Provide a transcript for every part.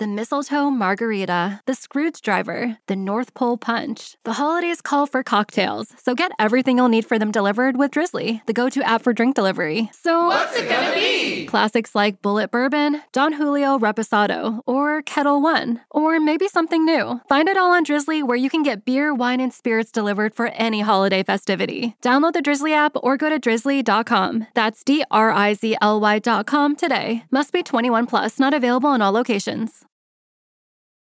The mistletoe margarita, the screwdriver, the North Pole punch. The holidays call for cocktails, so get everything you'll need for them delivered with Drizzly, the go-to app for drink delivery. So what's it gonna be? Classics like Bullet Bourbon, Don Julio Reposado, or Kettle One, or maybe something new. Find it all on Drizzly, where you can get beer, wine, and spirits delivered for any holiday festivity. Download the Drizzly app or go to drizzly.com. That's DRIZLY.com today. Must be 21 plus, not available in all locations.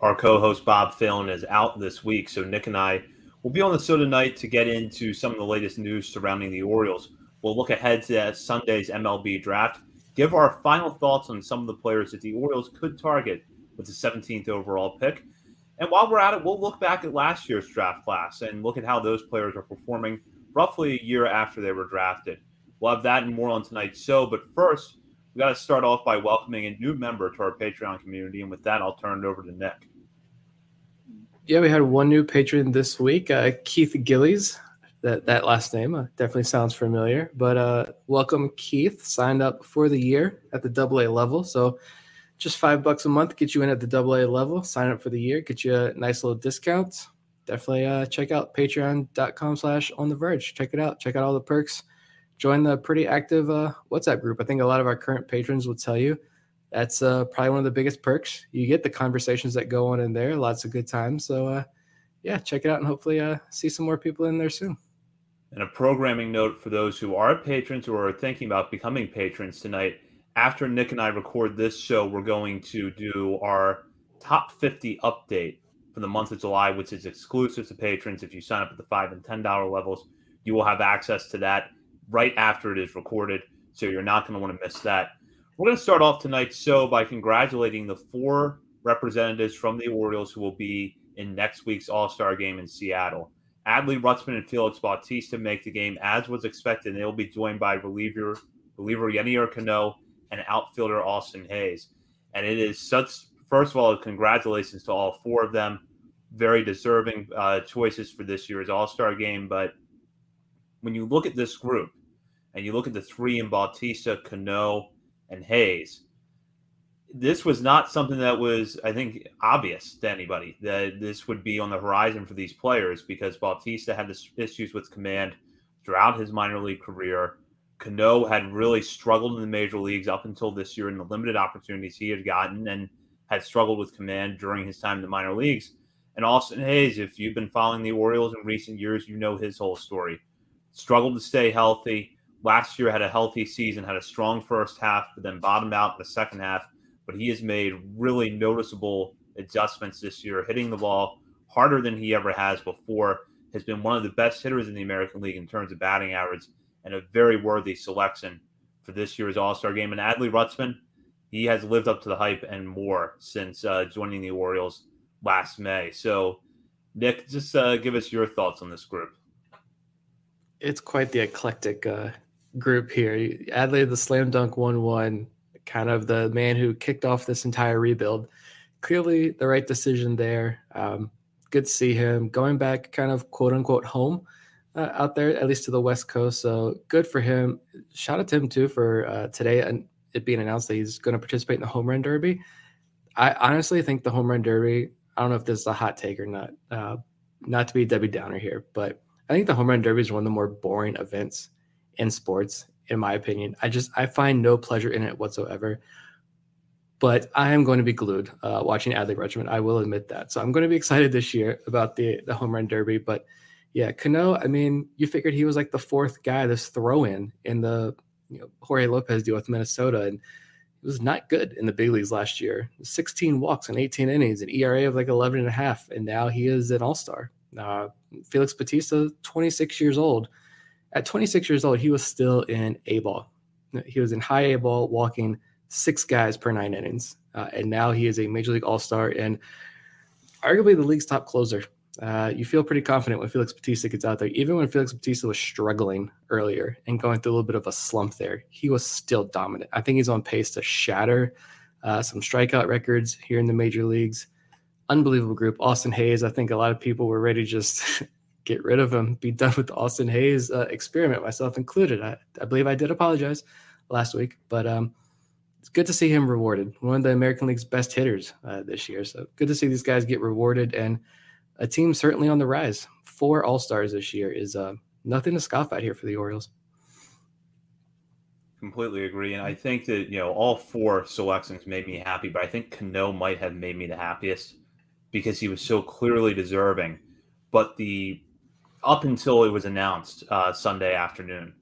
Our co-host Bob Phelan is out this week, so Nick and I will be on the show tonight to get into some of the latest news surrounding the Orioles. We'll look ahead to Sunday's MLB draft, give our final thoughts on some of the players that the Orioles could target with the 17th overall pick. And while we're at it, we'll look back at last year's draft class and look at how those players are performing roughly a year after they were drafted. We'll have that and more on tonight's show, but first, we got to start off by welcoming a new member to our Patreon community, and with that, I'll turn it over to Nick. Yeah, we had one new patron this week, Keith Gillies. That last name definitely sounds familiar, but welcome, Keith. Signed up for the year at the AA level, so just $5 a month get you in at the AA level. Sign up for the year, get you a nice little discount. Definitely check out patreon.com/ontheverge. Check it out. Check out all the perks. Join the pretty active WhatsApp group. I think a lot of our current patrons will tell you that's probably one of the biggest perks. You get the conversations that go on in there, lots of good times. So, yeah, check it out and hopefully see some more people in there soon. And a programming note for those who are patrons or are thinking about becoming patrons tonight, after Nick and I record this show, we're going to do our top 50 update for the month of July, which is exclusive to patrons. If you sign up at the $5 and $10 levels, you will have access to that right after it is recorded, so you're not going to want to miss that. We're going to start off tonight's show by congratulating the four representatives from the Orioles who will be in next week's All-Star Game in Seattle. Adley Rutschman and Felix Bautista make the game, as was expected. They will be joined by reliever Yennier Cano and outfielder Austin Hayes. And it is such, first of all, congratulations to all four of them. Very deserving choices for this year's All-Star Game, but when you look at this group and you look at the three in Bautista, Cano, and Hayes, this was not something that was, I think, obvious to anybody that this would be on the horizon for these players, because Bautista had issues with command throughout his minor league career. Cano had really struggled in the major leagues up until this year in the limited opportunities he had gotten, and had struggled with command during his time in the minor leagues. And Austin Hayes, if you've been following the Orioles in recent years, you know his whole story. Struggled to stay healthy. Last year had a healthy season, had a strong first half, but then bottomed out in the second half. But he has made really noticeable adjustments this year, hitting the ball harder than he ever has before, has been one of the best hitters in the American League in terms of batting average, and a very worthy selection for this year's All-Star Game. And Adley Rutschman, he has lived up to the hype and more since joining the Orioles last May. So, Nick, just give us your thoughts on this group. It's quite the eclectic group here. Adley, the slam dunk 1-1, kind of the man who kicked off this entire rebuild. Clearly the right decision there. Good to see him going back kind of quote-unquote home out there, at least to the West Coast. So good for him. Shout out to him, too, for today and it being announced that he's going to participate in the Home Run Derby. I honestly think the Home Run Derby, I don't know if this is a hot take or not, not to be Debbie Downer here, but I think the Home Run Derby is one of the more boring events in sports, in my opinion. I find no pleasure in it whatsoever. But I am going to be glued watching Adley Rutschman. I will admit that. So I'm going to be excited this year about the Home Run Derby. But, yeah, Cano, I mean, you figured he was like the fourth guy, this throw-in in the Jorge Lopez deal with Minnesota. And it was not good in the big leagues last year. 16 walks in 18 innings, an ERA of like 11.5. And now he is an all-star. Felix Bautista, 26 years old. At 26 years old, he was still in A-ball. He was in high A-ball, walking 6 guys per 9 innings. And now he is a Major League All-Star and arguably the league's top closer. You feel pretty confident when Felix Bautista gets out there. Even when Felix Bautista was struggling earlier and going through a little bit of a slump there, he was still dominant. I think he's on pace to shatter some strikeout records here in the major leagues. Unbelievable group. Austin Hayes, I think a lot of people were ready to just get rid of him, be done with the Austin Hayes experiment, myself included. I believe I did apologize last week, but it's good to see him rewarded. One of the American League's best hitters this year. So good to see these guys get rewarded, and a team certainly on the rise. 4 All-Stars this year is nothing to scoff at here for the Orioles. Completely agree. And I think that, all 4 selections made me happy, but I think Cano might have made me the happiest because he was so clearly deserving. But up until it was announced Sunday afternoon,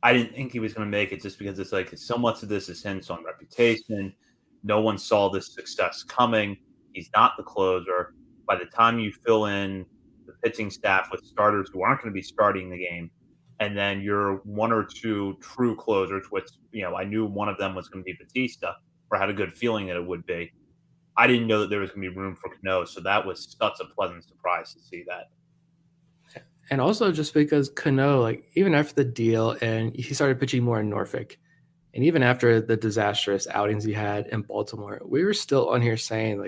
I didn't think he was going to make it, just because it's like so much of this is hints on reputation. No one saw this success coming. He's not the closer. By the time you fill in the pitching staff with starters who aren't going to be starting the game, and then you're 1 or 2 true closers, which, I knew one of them was going to be Bautista, or had a good feeling that it would be. I didn't know that there was going to be room for Cano, so that was such a pleasant surprise to see that. And also just because Cano, even after the deal, and he started pitching more in Norfolk, and even after the disastrous outings he had in Baltimore, we were still on here saying,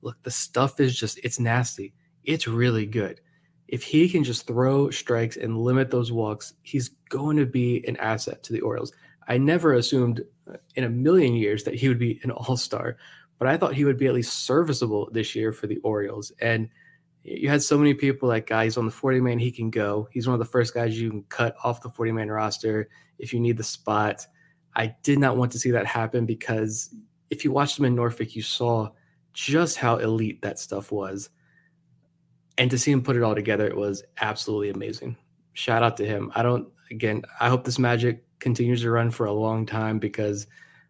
look, the stuff is just, it's nasty. It's really good. If he can just throw strikes and limit those walks, he's going to be an asset to the Orioles. I never assumed in a million years that he would be an all-star, but I thought he would be at least serviceable this year for the Orioles. And you had so many people he's on the 40-man, he can go. He's one of the first guys you can cut off the 40-man roster if you need the spot. I did not want to see that happen, because if you watched him in Norfolk, you saw just how elite that stuff was. And to see him put it all together, it was absolutely amazing. Shout out to him. I hope this magic continues to run for a long time, because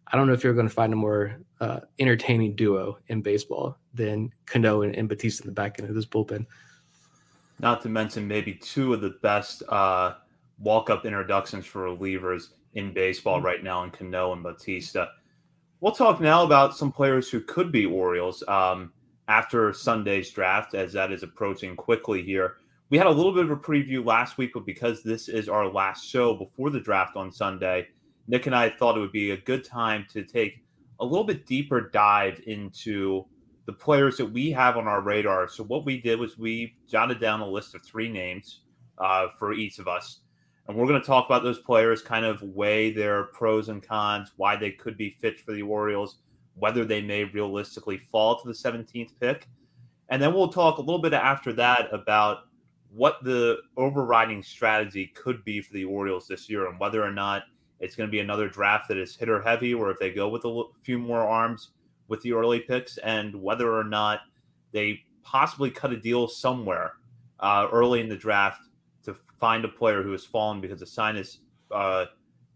I don't know if you're going to find a more entertaining duo in baseball than Cano and Bautista in the back end of this bullpen. Not to mention maybe 2 of the best walk-up introductions for relievers in baseball right now in Cano and Bautista. We'll talk now about some players who could be Orioles after Sunday's draft, as that is approaching quickly here. We had a little bit of a preview last week, but because this is our last show before the draft on Sunday, Nick and I thought it would be a good time to take a little bit deeper dive into the players that we have on our radar. So what we did was we jotted down a list of 3 names for each of us. And we're going to talk about those players, kind of weigh their pros and cons, why they could be fit for the Orioles, whether they may realistically fall to the 17th pick. And then we'll talk a little bit after that about what the overriding strategy could be for the Orioles this year, and whether or not it's going to be another draft that is hitter heavy, or if they go with a few more arms with the early picks, and whether or not they possibly cut a deal somewhere early in the draft to find a player who has fallen because of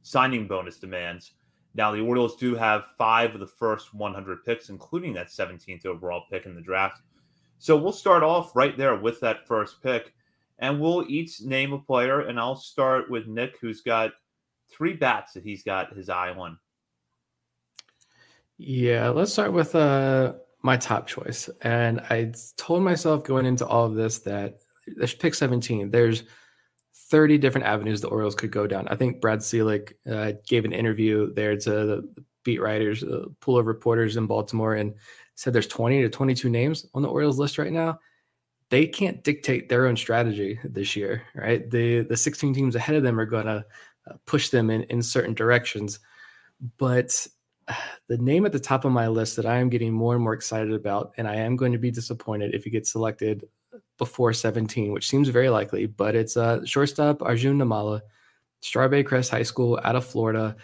signing bonus demands. Now, the Orioles do have 5 of the first 100 picks, including that 17th overall pick in the draft. So we'll start off right there with that first pick, and we'll each name a player, and I'll start with Nick, who's got three bats that he's got his eye on. Yeah, let's start with my top choice. And I told myself going into all of this that there's pick 17. There's 30 different avenues the Orioles could go down. I think Brad Selig gave an interview there to the beat writers, pool of reporters in Baltimore, and said there's 20 to 22 names on the Orioles list right now. They can't dictate their own strategy this year, right? The 16 teams ahead of them are going to push them in certain directions. But the name at the top of my list that I am getting more and more excited about, and I am going to be disappointed if he gets selected before 17, which seems very likely, but it's shortstop Arjun Nimmala, Strawberry Crest High School out of Florida.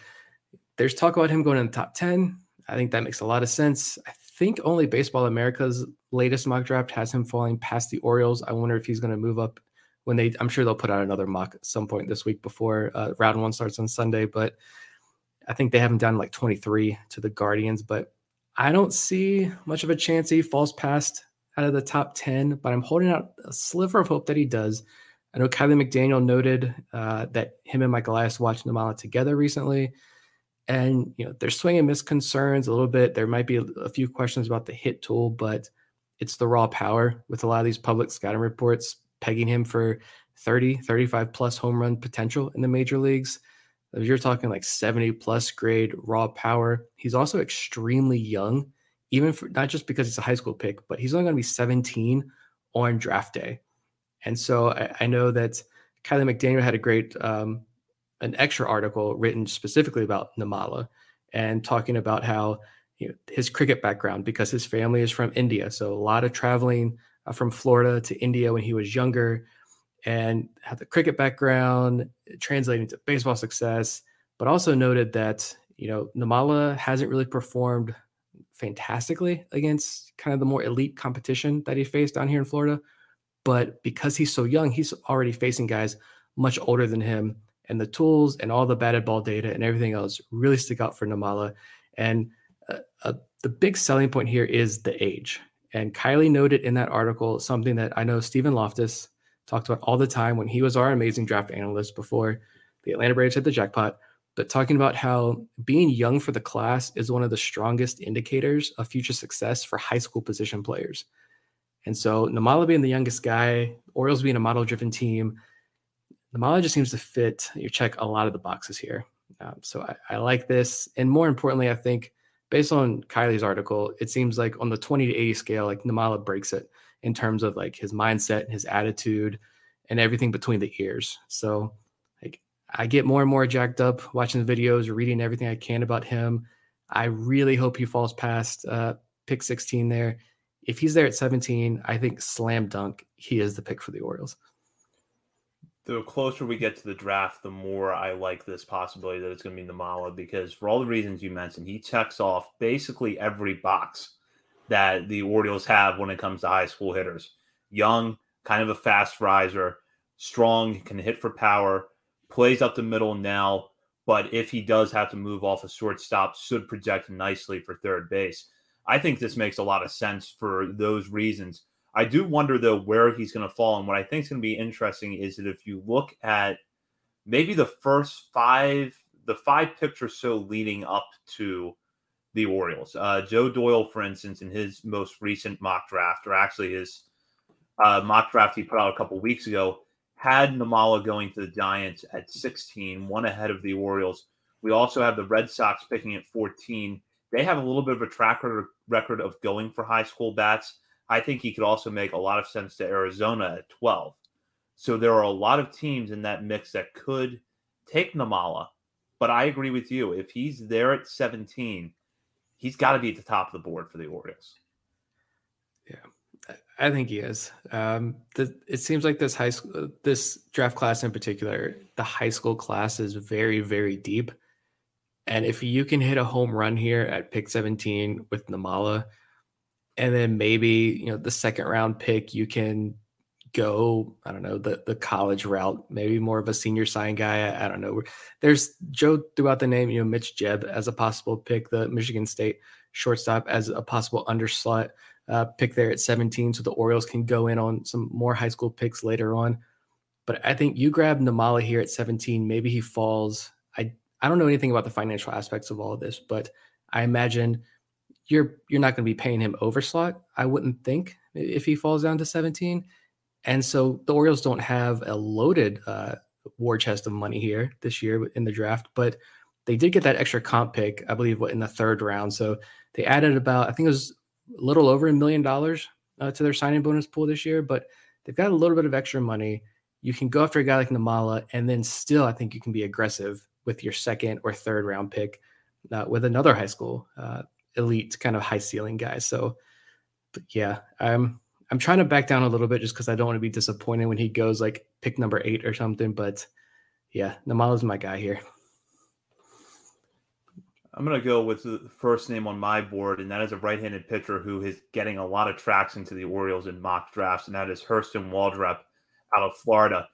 There's talk about him going in the top 10. I think that makes a lot of sense. I think only Baseball America's latest mock draft has him falling past the Orioles. I wonder if he's going to move up when they, I'm sure they'll put out another mock at some point this week before round one starts on Sunday, but I think they have him down like 23 to the Guardians, but I don't see much of a chance he falls past out of the top 10, but I'm holding out a sliver of hope that he does. I know Kylie McDaniel noted that him and Michael Elias watched Nimmala together recently, and you know, there's swing and miss concerns a little bit. There might be a few questions about the hit tool, but it's the raw power with a lot of these public scouting reports pegging him for 30, 35 plus home run potential in the major leagues. You're talking like 70 plus grade raw power. He's also extremely young, even for, not just because he's a high school pick, but he's only going to be 17 on draft day. And so I know that Kylie McDaniel had a great, an extra article written specifically about Nimmala and talking about how, you know, his cricket background, because his family is from India. So a lot of traveling from Florida to India when he was younger, and had the cricket background translating to baseball success, but also noted that, you know, Nimmala hasn't really performed fantastically against kind of the more elite competition that he faced down here in Florida. But because he's so young, he's already facing guys much older than him, and the tools and all the batted ball data and everything else really stick out for Nimmala. And the big selling point here is the age. And Kylie noted in that article something that I know Stephen Loftus talked about all the time when he was our amazing draft analyst before the Atlanta Braves hit the jackpot, but talking about how being young for the class is one of the strongest indicators of future success for high school position players. And so Nimmala being the youngest guy, Orioles being a model-driven team, Nimmala just seems to fit, you check a lot of the boxes here. So I like this. And more importantly, I think based on Kylie's article, it seems like on the 20 to 80 scale, like Nimmala breaks it in terms of like his mindset and his attitude and everything between the ears. So like I get more and more jacked up watching the videos, reading everything I can about him. I really hope he falls past pick 16 there. If he's there at 17, I think slam dunk, he is the pick for the Orioles. The closer we get to the draft, the more I like this possibility that it's going to be Nimmala, because for all the reasons you mentioned, he checks off basically every box that the Orioles have when it comes to high school hitters. Young, kind of a fast riser, strong, can hit for power, plays up the middle now, but if he does have to move off a shortstop, should project nicely for third base. I think this makes a lot of sense for those reasons. I do wonder, though, where he's going to fall, and what I think is going to be interesting is that if you look at maybe the first five, the five picks or so leading up to the Orioles. Joe Doyle, for instance, in his most recent mock draft, or actually his mock draft he put out a couple weeks ago, had Nimmala going to the Giants at 16, one ahead of the Orioles. We also have the Red Sox picking at 14. They have a little bit of a track record of going for high school bats. I think he could also make a lot of sense to Arizona at 12. So there are a lot of teams in that mix that could take Nimmala, but I agree with you. If he's there at 17, he's got to be at the top of the board for the Orioles. Yeah, I think he is. It seems like this high school, this draft class in particular, the high school class is very, very deep. And if you can hit a home run here at pick 17 with Nimmala, and then maybe, you know, the second round pick, you can go, I don't know, the college route, maybe more of a senior sign guy. I don't know. There's Joe throughout the name, you know, Mitch Jebb as a possible pick, the Michigan State shortstop as a possible underslot. pick there at 17, so the Orioles can go in on some more high school picks later on. But I think you grab Nimmala here at 17. Maybe he falls. I don't know anything about the financial aspects of all of this, but I imagine you're not going to be paying him overslot, I wouldn't think, if he falls down to 17. And so the Orioles don't have a loaded war chest of money here this year in the draft, but they did get that extra comp pick, I believe, in the third round. So they added about, I think it was a little over $1 million to their signing bonus pool this year, but they've got a little bit of extra money. You can go after a guy like Nimmala, and then still I think you can be aggressive with your second or third round pick with another high school elite kind of high ceiling guy. So yeah, I'm trying to back down a little bit just because I don't want to be disappointed when he goes like pick number 8 or something. But yeah, Nimmala's my guy here. I'm going to go with the first name on my board, and that is a right-handed pitcher who is getting a lot of traction to the Orioles in mock drafts, and that is Hurston Waldrep out of Florida.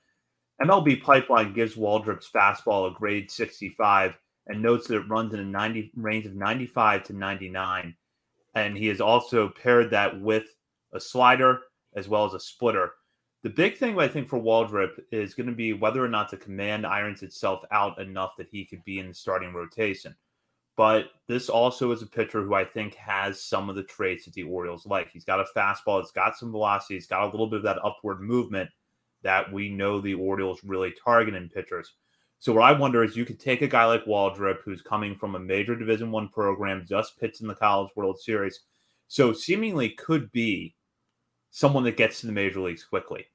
MLB Pipeline gives Waldrep's fastball a grade 65 and notes that it runs in a range of 95 to 99. And he has also paired that with a slider as well as a splitter. The big thing I think for Waldrep is going to be whether or not the command irons itself out enough that he could be in the starting rotation. But this also is a pitcher who I think has some of the traits that the Orioles like. He's got a fastball. He's got some velocity. He's got a little bit of that upward movement that we know the Orioles really target in pitchers. So what I wonder is you could take a guy like Waldrep, who's coming from a major Division I program, just pitched in the College World Series, so seemingly could be someone that gets to the major leagues quickly.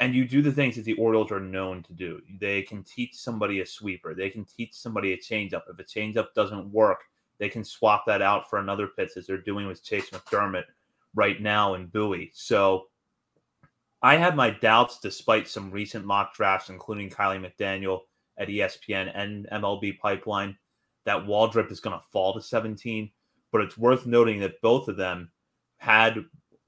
And you do the things that the Orioles are known to do. They can teach somebody a sweeper. They can teach somebody a changeup. If a changeup doesn't work, they can swap that out for another pitch, as they're doing with Chase McDermott right now in Bowie. So I have my doubts, despite some recent mock drafts, including Kylie McDaniel at ESPN and MLB Pipeline, that Waldrep is going to fall to 17. But it's worth noting that both of them had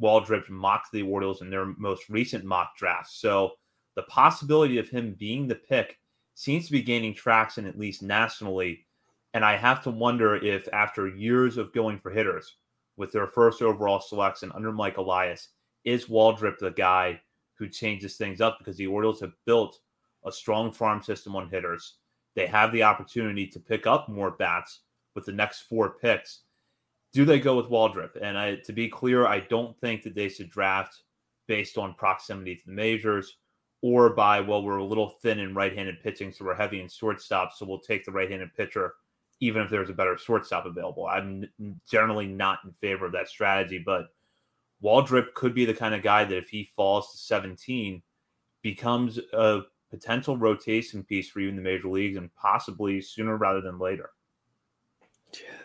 Waldrep mocked the Orioles in their most recent mock draft. So the possibility of him being the pick seems to be gaining traction, at least nationally. And I have to wonder if, after years of going for hitters with their first overall selection under Mike Elias, is Waldrep the guy who changes things up? Because the Orioles have built a strong farm system on hitters. They have the opportunity to pick up more bats with the next 4 picks. Do they go with Waldrep? And to be clear, I don't think that they should draft based on proximity to the majors or by, well, we're a little thin in right-handed pitching, so we're heavy in shortstop, so we'll take the right-handed pitcher even if there's a better shortstop available. I'm generally not in favor of that strategy, but Waldrep could be the kind of guy that, if he falls to 17, becomes a potential rotation piece for you in the major leagues, and possibly sooner rather than later.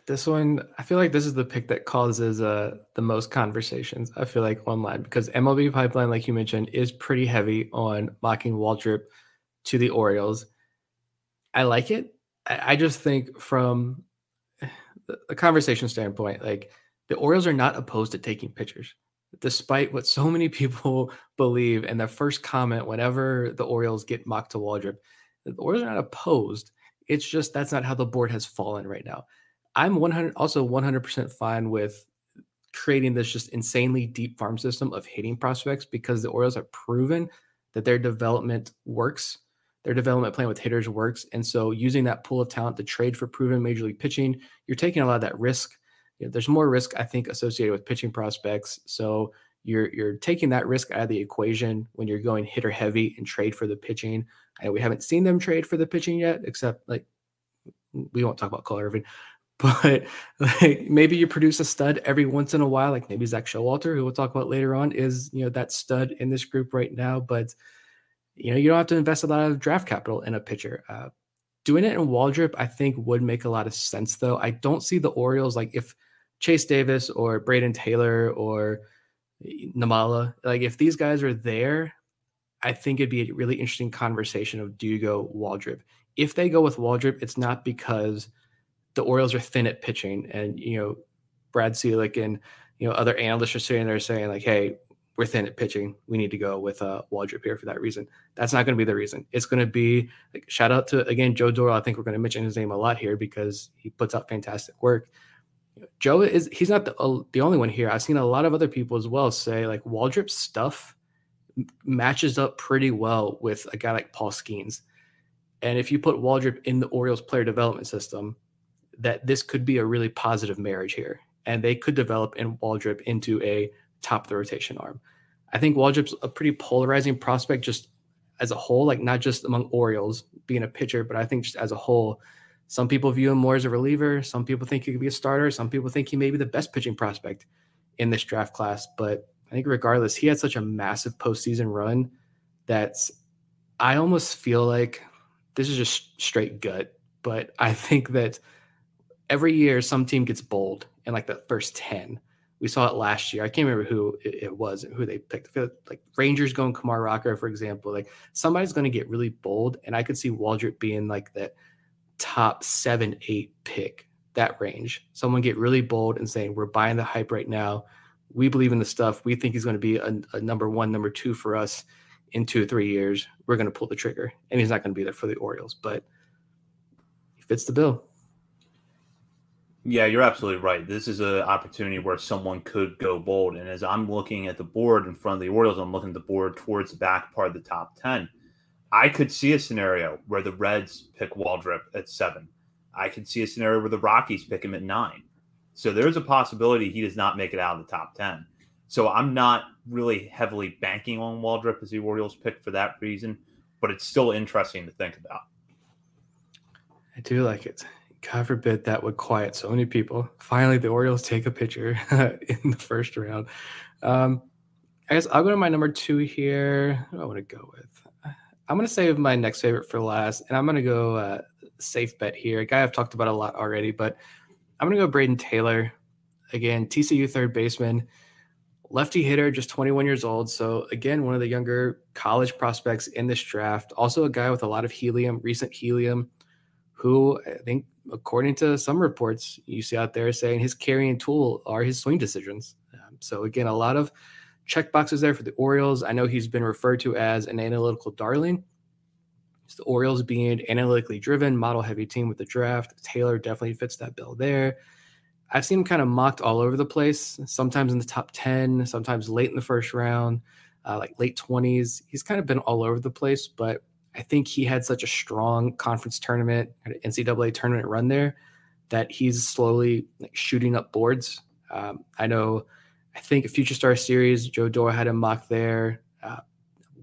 This one, I feel like this is the pick that causes the most conversations, I feel like, online, because MLB Pipeline, like you mentioned, is pretty heavy on mocking Waldrep to the Orioles. I like it. I just think from a conversation standpoint, like, the Orioles are not opposed to taking pitchers, despite what so many people believe. And the first comment whenever the Orioles get mocked to Waldrep, the Orioles are not opposed. It's just that's not how the board has fallen right now. I'm 100% fine with creating this just insanely deep farm system of hitting prospects, because the Orioles have proven that their development works. Their development plan with hitters works. And so using that pool of talent to trade for proven major league pitching, you're taking a lot of that risk. You know, there's more risk, I think, associated with pitching prospects. So you're taking that risk out of the equation when you're going hitter heavy and trade for the pitching. And we haven't seen them trade for the pitching yet, except, like, we won't talk about Cole Irvin. But, like, maybe you produce a stud every once in a while, like maybe Zach Showalter, who we'll talk about later on, is, you know, that stud in this group right now. But, you know, you don't have to invest a lot of draft capital in a pitcher. Doing it in Waldrep, I think, would make a lot of sense, though. I don't see the Orioles, like, if Chase Davis or Braden Taylor or Nimmala, like, if these guys are there, I think it'd be a really interesting conversation of, do you go Waldrep? If they go with Waldrep, it's not because the Orioles are thin at pitching and, you know, Brad Selig and, you know, other analysts are sitting there saying, like, hey, we're thin at pitching, we need to go with Waldrep here for that reason. That's not going to be the reason. It's going to be, like, shout out to, again, Joe Doyle. I think we're going to mention his name a lot here because he puts out fantastic work. Joe is, he's not the only one here. I've seen a lot of other people as well say like Waldrep's stuff matches up pretty well with a guy like Paul Skeens. And if you put Waldrep in the Orioles player development system, that this could be a really positive marriage here. And they could develop in Waldrep into a top of the rotation arm. I think Waldrep's a pretty polarizing prospect just as a whole, like not just among Orioles being a pitcher, but I think just as a whole, some people view him more as a reliever. Some people think he could be a starter. Some people think he may be the best pitching prospect in this draft class. But I think regardless, he had such a massive postseason run that I almost feel like this is just straight gut. But I think that every year some team gets bold in like the first 10. We saw it last year. I can't remember who it was and who they picked. Like Rangers going Kumar Rocker, for example. Like somebody's going to get really bold, and I could see Waldrep being like that top 7-8 pick, that range. Someone get really bold and saying, we're buying the hype right now. We believe in the stuff. We think he's going to be a number one, number two for us in 2 or 3 years. We're going to pull the trigger, and he's not going to be there for the Orioles, but he fits the bill. Yeah, you're absolutely right. This is an opportunity where someone could go bold. And as I'm looking at the board in front of the Orioles, I'm looking at the board towards the back part of the top 10. I could see a scenario where the Reds pick Waldrep at 7. I could see a scenario where the Rockies pick him at 9. So there's a possibility he does not make it out of the top 10. So I'm not really heavily banking on Waldrep as the Orioles pick for that reason, but it's still interesting to think about. I do like it. God forbid that would quiet so many people. Finally, the Orioles take a pitcher in the first round. I guess I'll go to my number 2 here. Who do I want to go with? I'm going to save my next favorite for last, and I'm going to go safe bet here. A guy I've talked about a lot already, but I'm going to go Braden Taylor. Again, TCU third baseman, lefty hitter, just 21 years old. So, again, one of the younger college prospects in this draft. Also a guy with a lot of helium, recent helium, who I think, according to some reports you see out there, saying his carry and tool are his swing decisions. So again, a lot of check boxes there for the Orioles. I know he's been referred to as an analytical darling. It's the Orioles being an analytically driven, model heavy team with the draft. Taylor definitely fits that bill there. I've seen him kind of mocked all over the place, sometimes in the top 10, sometimes late in the first round, like late 20s. He's kind of been all over the place, but I think he had such a strong conference tournament, NCAA tournament run there, that he's slowly like shooting up boards. I think Future Star Series, Joe Dora had him mocked there. I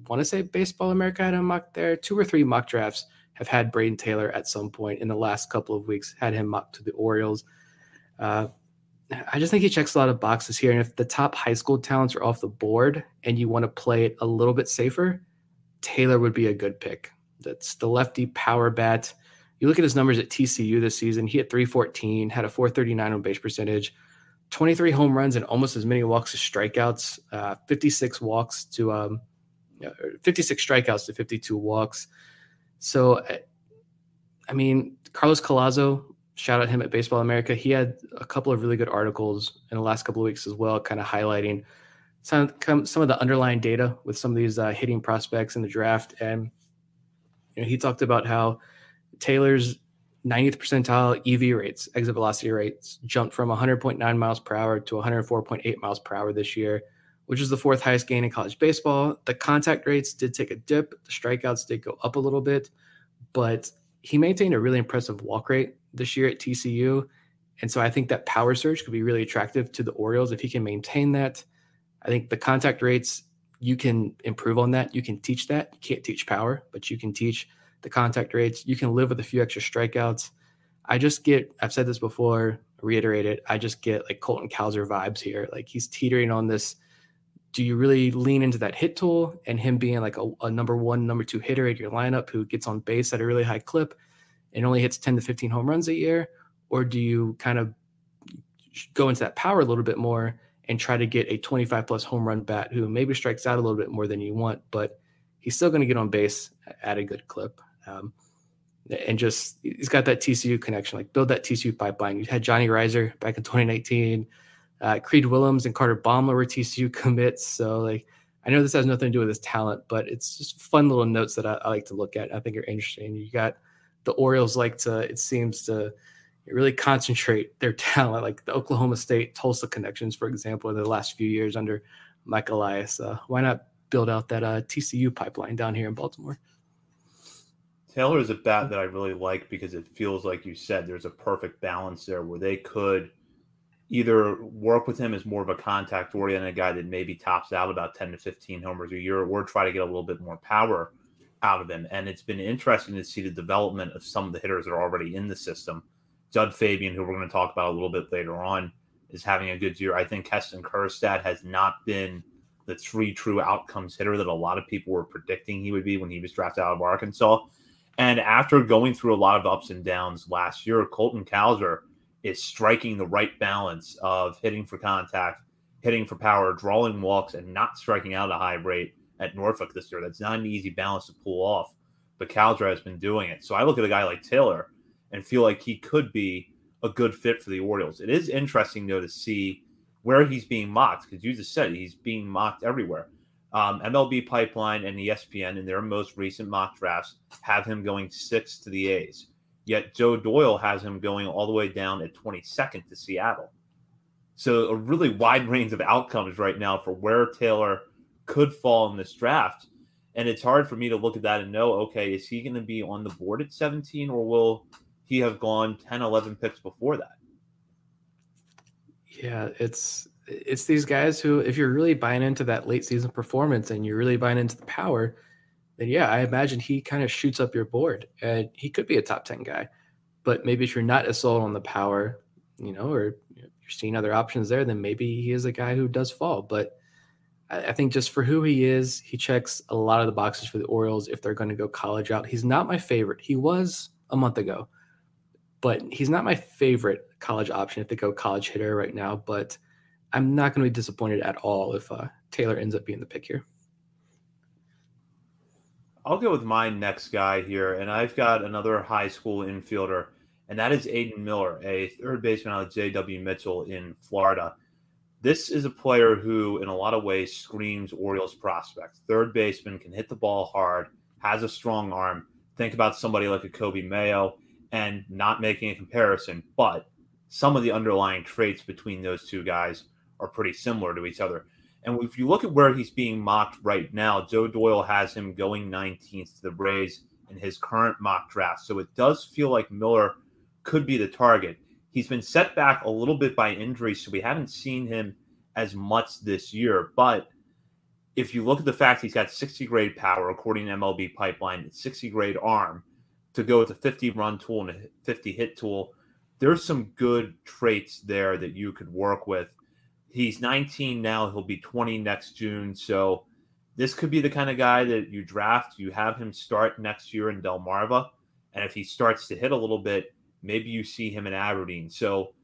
want to say Baseball America had him mocked there. 2 or 3 mock drafts have had Braden Taylor at some point in the last couple of weeks, had him mocked to the Orioles. I just think he checks a lot of boxes here. And if the top high school talents are off the board and you want to play it a little bit safer, Taylor would be a good pick. That's the lefty power bat. You look at his numbers at TCU this season, he hit 314, had a 439 on base percentage, 23 home runs and almost as many walks as strikeouts, 56 strikeouts to 52 walks. So, I mean, Carlos Collazo, shout out him at Baseball America. He had a couple of really good articles in the last couple of weeks as well, kind of highlighting some of the underlying data with some of these hitting prospects in the draft. And he talked about how Taylor's 90th percentile EV rates, exit velocity rates, jumped from 100.9 miles per hour to 104.8 miles per hour this year, which is the 4th highest gain in college baseball. The contact rates did take a dip. The strikeouts did go up a little bit, but he maintained a really impressive walk rate this year at TCU. And so I think that power surge could be really attractive to the Orioles if he can maintain that. I think the contact rates, you can improve on that. You can teach that. You can't teach power, but you can teach the contact rates. You can live with a few extra strikeouts. I've said this before, reiterate it. I just get like Colton Cowser vibes here. Like he's teetering on this. Do you really lean into that hit tool and him being like a number one, number two hitter in your lineup who gets on base at a really high clip and only hits 10 to 15 home runs a year? Or do you kind of go into that power a little bit more and try to get a 25-plus home run bat who maybe strikes out a little bit more than you want, but he's still going to get on base at a good clip. And just he's got that TCU connection, like build that TCU pipeline. You had Johnny Reiser back in 2019. Creed Willems and Carter Baumler were TCU commits. So like, I know this has nothing to do with his talent, but it's just fun little notes that I like to look at. I think are interesting. You got the Orioles like to, it seems to really concentrate their talent, like the Oklahoma State Tulsa connections, for example, in the last few years under Mike Elias. Why not build out that TCU pipeline down here in Baltimore? Taylor is a bat that I really like because it feels like you said there's a perfect balance there where they could either work with him as more of a contact-oriented guy that maybe tops out about 10 to 15 homers a year, or try to get a little bit more power out of him. And it's been interesting to see the development of some of the hitters that are already in the system. Jud Fabian, who we're going to talk about a little bit later on, is having a good year. I think Keston Kjerstad has not been the three true outcomes hitter that a lot of people were predicting he would be when he was drafted out of Arkansas. And after going through a lot of ups and downs last year, Colton Cowser is striking the right balance of hitting for contact, hitting for power, drawing walks, and not striking out at a high rate at Norfolk this year. That's not an easy balance to pull off, but Cowser has been doing it. So I look at a guy like Taylor and feel like he could be a good fit for the Orioles. It is interesting, though, to see where he's being mocked, because you just said he's being mocked everywhere. MLB Pipeline and ESPN, in their most recent mock drafts, have him going 6th to the A's. Yet Joe Doyle has him going all the way down at 22nd to Seattle. So a really wide range of outcomes right now for where Taylor could fall in this draft. And it's hard for me to look at that and know, okay, is he going to be on the board at 17, or will he have gone 10, 11 picks before that? Yeah, it's these guys who, if you're really buying into that late season performance and you're really buying into the power, then yeah, I imagine he kind of shoots up your board, and he could be a top 10 guy. But maybe if you're not as sold on the power, you know, or you're seeing other options there, then maybe he is a guy who does fall. But I think just for who he is, he checks a lot of the boxes for the Orioles if they're going to go college out. He's not my favorite. He was a month ago, but he's not my favorite college option if they go college hitter right now. But I'm not going to be disappointed at all if Taylor ends up being the pick here. I'll go with my next guy here, and I've got another high school infielder, and that is Aiden Miller, a third baseman out of J.W. Mitchell in Florida. This is a player who, in a lot of ways, screams Orioles prospects. Third baseman, can hit the ball hard, has a strong arm. Think about somebody like a Kobe Mayo, and not making a comparison, but some of the underlying traits between those two guys are pretty similar to each other. And if you look at where he's being mocked right now, Joe Doyle has him going 19th to the Braves in his current mock draft. So it does feel like Miller could be the target. He's been set back a little bit by injury, so we haven't seen him as much this year. But if you look at the fact he's got 60 grade power, according to MLB Pipeline, it's 60 grade arm to go with a 50 run tool and a 50 hit tool, there's some good traits there that you could work with. He's 19 now. He'll be 20 next June. So this could be the kind of guy that you draft. You have him start next year in Delmarva. And if he starts to hit a little bit, maybe you see him in Aberdeen. So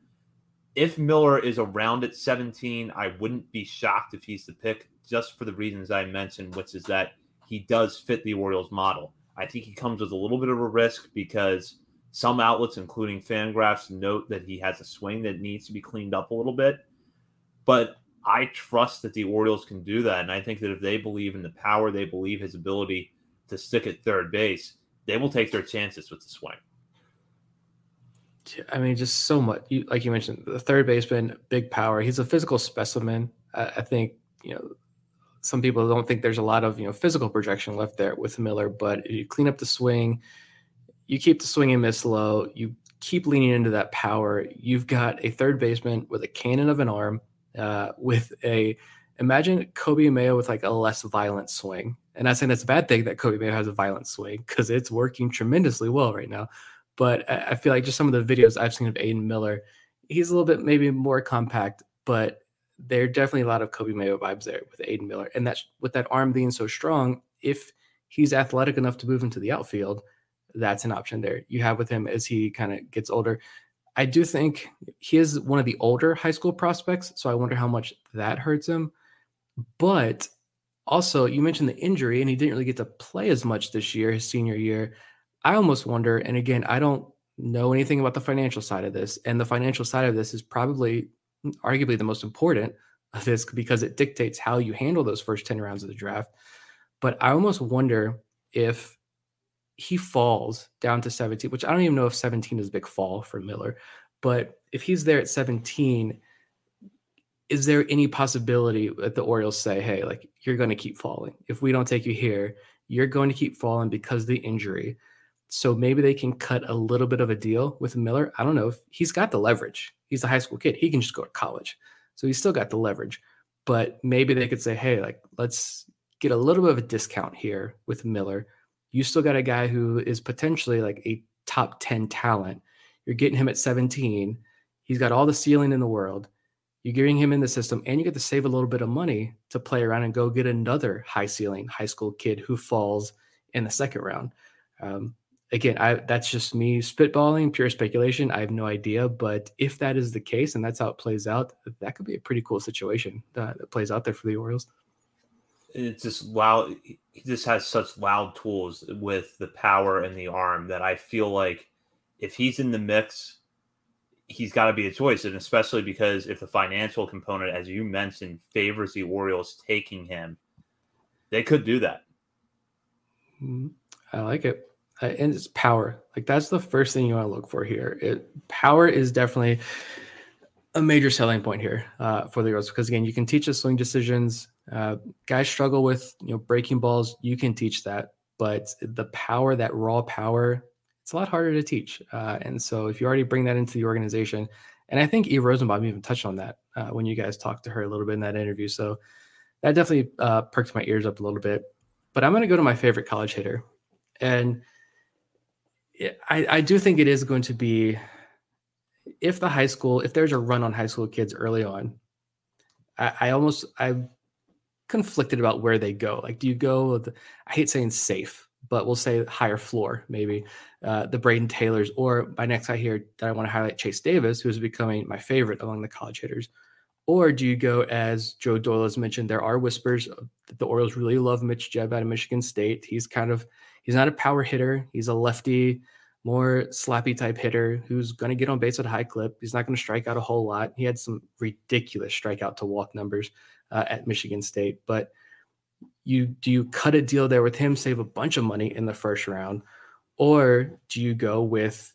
if Miller is around at 17, I wouldn't be shocked if he's the pick, just for the reasons I mentioned, which is that he does fit the Orioles model. I think he comes with a little bit of a risk because some outlets, including Fangraphs, note that he has a swing that needs to be cleaned up a little bit. But I trust that the Orioles can do that. And I think that if they believe in the power, they believe his ability to stick at third base, they will take their chances with the swing. I mean, just so much. Like you mentioned, the third baseman, big power. He's a physical specimen. I think, you know, some people don't think there's a lot of, you know, physical projection left there with Miller. But if you clean up the swing, you keep the swing and miss low, you keep leaning into that power, you've got a third baseman with a cannon of an arm. Imagine Kobe Mayo with like a less violent swing. And I'm not saying that's a bad thing that Kobe Mayo has a violent swing, because it's working tremendously well right now. But I feel like just some of the videos I've seen of Aiden Miller, he's a little bit maybe more compact, but there are definitely a lot of Kobe Mayo vibes there with Aiden Miller. And that's with that arm being so strong, if he's athletic enough to move into the outfield, that's an option there you have with him as he kind of gets older. I do think he is one of the older high school prospects, so I wonder how much that hurts him. But also, you mentioned the injury, and he didn't really get to play as much this year, his senior year. I almost wonder, and again, I don't know anything about the financial side of this, and the financial side of this is probably arguably the most important of this because it dictates how you handle those first 10 rounds of the draft. But I almost wonder if he falls down to 17, which I don't even know if 17 is a big fall for Miller, but if he's there at 17, is there any possibility that the Orioles say, hey, like, you're going to keep falling. If we don't take you here, you're going to keep falling because of the injury. So maybe they can cut a little bit of a deal with Miller. I don't know if he's got the leverage. He's a high school kid. He can just go to college. So he's still got the leverage, but maybe they could say, hey, like, let's get a little bit of a discount here with Miller. You still got a guy who is potentially like a top 10 talent. You're getting him at 17. He's got all the ceiling in the world. You're getting him in the system, and you get to save a little bit of money to play around and go get another high ceiling high school kid who falls in the second round. That's just me spitballing, pure speculation. I have no idea, but if that is the case and that's how it plays out, that could be a pretty cool situation that plays out there for the Orioles. It's just wow. He just has such loud tools with the power and the arm that I feel like if he's in the mix, he's got to be a choice, and especially because if the financial component, as you mentioned, favors the Orioles taking him, they could do that. I like it. And it's power. Like, that's the first thing you want to look for here. Power is definitely a major selling point here for the Orioles because, again, you can teach us swing decisions. Guys struggle with, breaking balls. You can teach that, but the power, that raw power, it's a lot harder to teach. And so if you already bring that into the organization, and I think Eve Rosenbaum even touched on that when you guys talked to her a little bit in that interview. So that definitely perked my ears up a little bit. But I'm going to go to my favorite college hitter. And I do think it is going to be, if there's a run on high school kids early on, I'm conflicted about where they go. Like, do you go with, I hate saying safe, but we'll say higher floor, maybe the Braden Taylors, or my next guy here that I want to highlight, Chase Davis, who is becoming my favorite among the college hitters? Or do you go, as Joe Doyle has mentioned, there are whispers that the Orioles really love Mitch Jebb out of Michigan State. He's not a power hitter. He's a lefty, more slappy type hitter who's going to get on base at a high clip. He's not going to strike out a whole lot. He had some ridiculous strikeout to walk numbers at Michigan State, but do you cut a deal there with him, save a bunch of money in the first round, or do you go with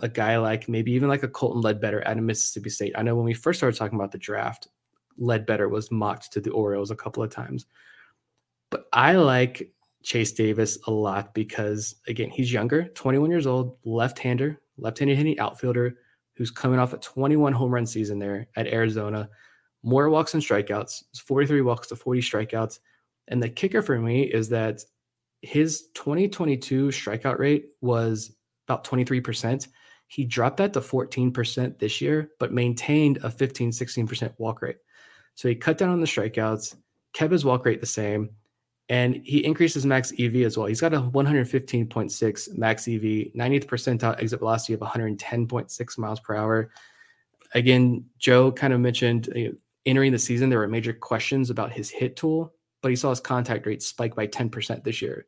a guy like maybe even like a Colton Ledbetter out of Mississippi State? I know when we first started talking about the draft, Ledbetter was mocked to the Orioles a couple of times, but I like Chase Davis a lot because, again, he's younger, 21 years old, left-handed hitting outfielder who's coming off a 21 home run season there at Arizona, more walks than strikeouts, 43 walks to 40 strikeouts. And the kicker for me is that his 2022 strikeout rate was about 23%. He dropped that to 14% this year, but maintained a 15, 16% walk rate. So he cut down on the strikeouts, kept his walk rate the same, and he increased his max EV as well. He's got a 115.6 max EV, 90th percentile exit velocity of 110.6 miles per hour. Again, Joe kind of mentioned entering the season, there were major questions about his hit tool, but he saw his contact rate spike by 10% this year.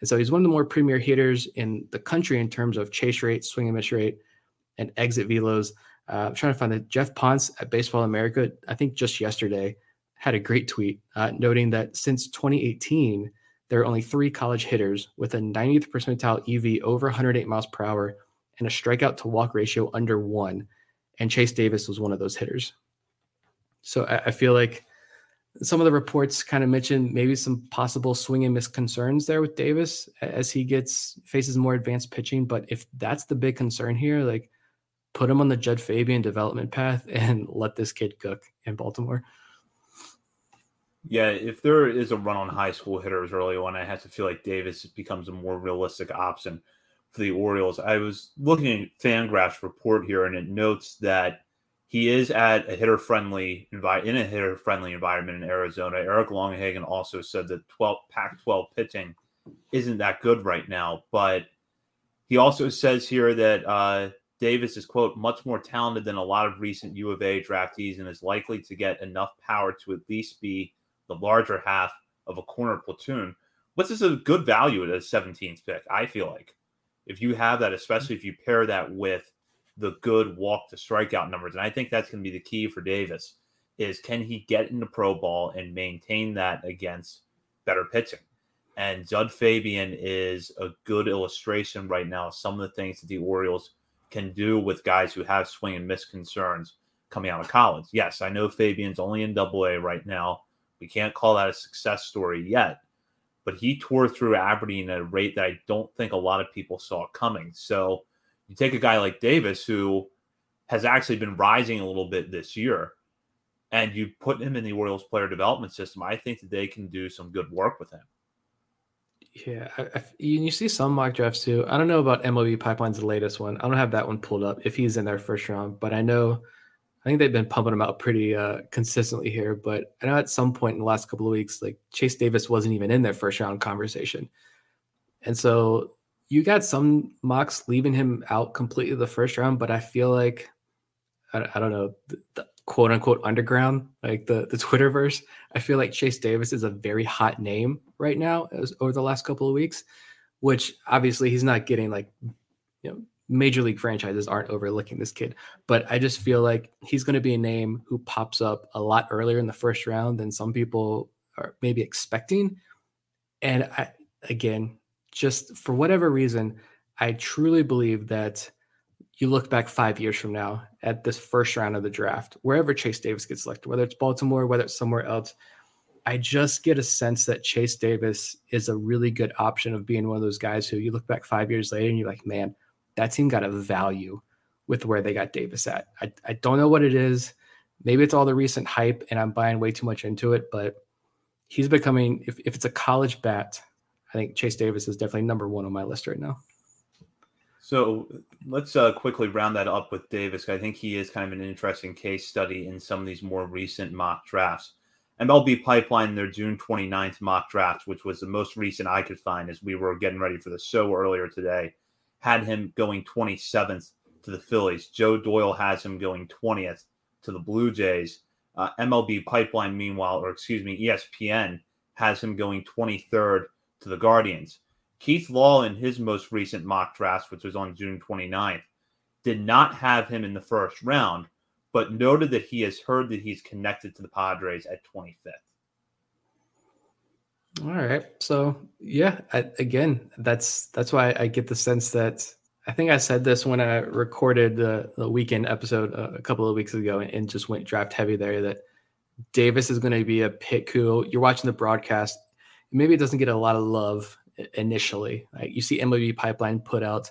And so he's one of the more premier hitters in the country in terms of chase rate, swing and miss rate, and exit velos. I'm trying to find that Jeff Ponce at Baseball America, I think just yesterday, had a great tweet noting that since 2018, there are only 3 college hitters with a 90th percentile EV over 108 miles per hour and a strikeout to walk ratio under 1. And Chase Davis was one of those hitters. So I feel like some of the reports kind of mentioned maybe some possible swing and miss concerns there with Davis as he faces more advanced pitching. But if that's the big concern here, like, put him on the Jud Fabian development path and let this kid cook in Baltimore. Yeah, if there is a run on high school hitters early on, I have to feel like Davis becomes a more realistic option for the Orioles. I was looking at Fangraph's report here, and it notes that he is at in a hitter-friendly environment in Arizona. Eric Longhagen also said that Pac-12 pitching isn't that good right now, but he also says here that Davis is, quote, much more talented than a lot of recent U of A draftees and is likely to get enough power to at least be the larger half of a corner platoon. What's this a good value at a 17th pick? I feel like if you have that, especially if you pair that with the good walk to strikeout numbers. And I think that's going to be the key for Davis is, can he get into pro ball and maintain that against better pitching? And Jud Fabian is a good illustration right now of some of the things that the Orioles can do with guys who have swing and miss concerns coming out of college. Yes, I know Fabian's only in Double-A right now. We can't call that a success story yet, but he tore through Aberdeen at a rate that I don't think a lot of people saw coming. So you take a guy like Davis, who has actually been rising a little bit this year, and you put him in the Orioles player development system, I think that they can do some good work with him. Yeah, you see some mock drafts too. I don't know about MLB Pipeline's the latest one. I don't have that one pulled up if he's in their first round, but I think they've been pumping him out pretty consistently here. But I know at some point in the last couple of weeks, like Chase Davis wasn't even in their first round conversation. And so you got some mocks leaving him out completely the first round, but I feel like, I don't know, the quote unquote underground, like the Twitterverse, I feel like Chase Davis is a very hot name right now over the last couple of weeks, which obviously he's not getting, like, you know, major league franchises aren't overlooking this kid, but I just feel like he's going to be a name who pops up a lot earlier in the first round than some people are maybe expecting. And I, again, just for whatever reason, I truly believe that you look back 5 years from now at this first round of the draft, wherever Chase Davis gets selected, whether it's Baltimore, whether it's somewhere else, I just get a sense that Chase Davis is a really good option of being one of those guys who you look back 5 years later and you're like, man, that team got a value with where they got Davis at. I don't know what it is. Maybe it's all the recent hype and I'm buying way too much into it, but he's becoming, if it's a college bat, I think Chase Davis is definitely number one on my list right now. So let's quickly round that up with Davis. I think he is kind of an interesting case study in some of these more recent mock drafts. MLB Pipeline, their June 29th mock draft, which was the most recent I could find as we were getting ready for the show earlier today, had him going 27th to the Phillies. Joe Doyle has him going 20th to the Blue Jays. MLB Pipeline, meanwhile, or excuse me, ESPN has him going 23rd to the Guardians. Keith Law, in his most recent mock draft, which was on June 29th, did not have him in the first round, but noted that he has heard that he's connected to the Padres at 25th. All right. So, yeah, again, that's why I get the sense that I think I said this when I recorded the weekend episode a couple of weeks ago and just went draft heavy there, that Davis is going to be a pick who you're watching the broadcast. Maybe it doesn't get a lot of love initially. Like, you see MLB Pipeline put out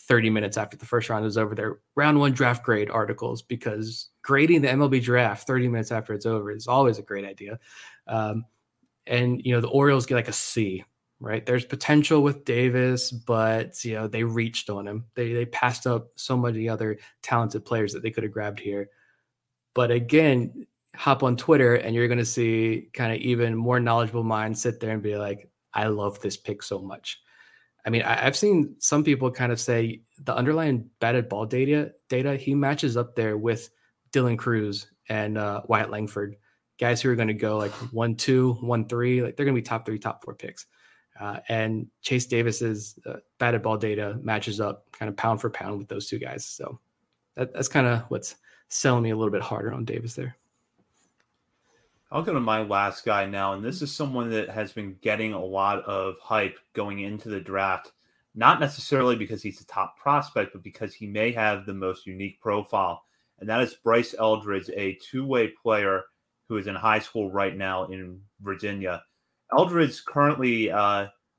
30 minutes after the first round is over their round one draft grade articles, because grading the MLB draft 30 minutes after it's over is always a great idea. And, you know, the Orioles get like a C, right? There's potential with Davis, but, you know, they reached on him. They passed up so many other talented players that they could have grabbed here. But again, hop on Twitter and you're going to see kind of even more knowledgeable minds sit there and be like, I love this pick so much. I mean, I've seen some people kind of say the underlying batted ball data, he matches up there with Dylan Cruz and Wyatt Langford. Guys who are going to go like 1, 2, 1, 3, like they're going to be top 3, top 4 picks. And Chase Davis's batted ball data matches up kind of pound for pound with those two guys. So that's kind of what's selling me a little bit harder on Davis there. I'll go to my last guy now. And this is someone that has been getting a lot of hype going into the draft, not necessarily because he's the top prospect, but because he may have the most unique profile. And that is Bryce Eldridge, a two-way player who is in high school right now in Virginia. Eldridge currently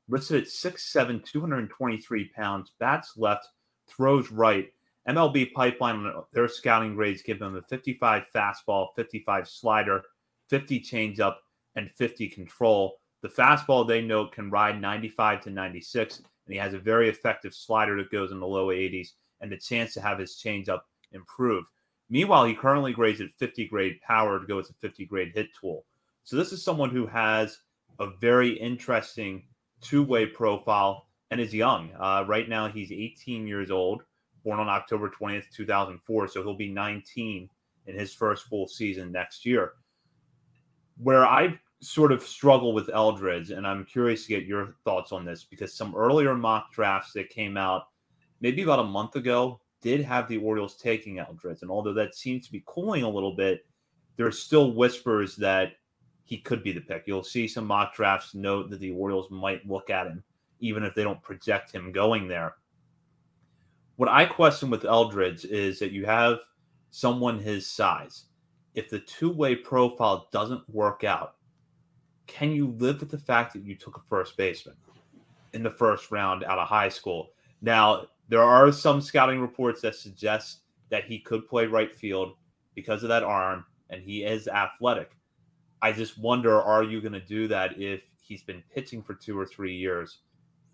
listed at 6'7", 223 pounds, bats left, throws right. MLB Pipeline, their scouting grades give him a 55 fastball, 55 slider, 50 changeup, and 50 control. The fastball, they note, can ride 95 to 96, and he has a very effective slider that goes in the low 80s and the chance to have his changeup improved. Meanwhile, he currently grades at 50 grade power to go with a 50 grade hit tool. So this is someone who has a very interesting two-way profile and is young. Right now, he's 18 years old, born on October 20th, 2004. So he'll be 19 in his first full season next year. Where I sort of struggle with Eldridge, and I'm curious to get your thoughts on this, because some earlier mock drafts that came out maybe about a month ago did have the Orioles taking Eldridge. And although that seems to be cooling a little bit, there are still whispers that he could be the pick. You'll see some mock drafts note that the Orioles might look at him, even if they don't project him going there. What I question with Eldridge is that you have someone his size. If the two-way profile doesn't work out, can you live with the fact that you took a first baseman in the first round out of high school? Now, there are some scouting reports that suggest that he could play right field because of that arm, and he is athletic. I just wonder, are you going to do that if he's been pitching for 2 or 3 years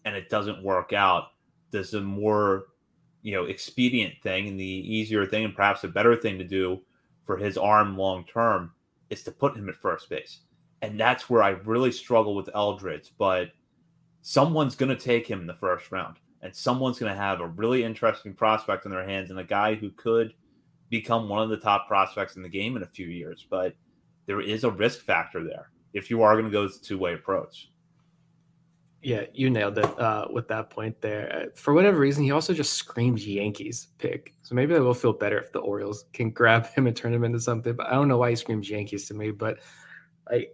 and it doesn't work out? There's a more, expedient thing and the easier thing and perhaps a better thing to do for his arm long-term is to put him at first base. And that's where I really struggle with Eldridge, but someone's going to take him in the first round and someone's going to have a really interesting prospect in their hands and a guy who could become one of the top prospects in the game in a few years. But there is a risk factor there if you are going to go with the two-way approach. Yeah, you nailed it with that point there. For whatever reason, he also just screams Yankees pick. So maybe I will feel better if the Orioles can grab him and turn him into something. But I don't know why he screams Yankees to me. But I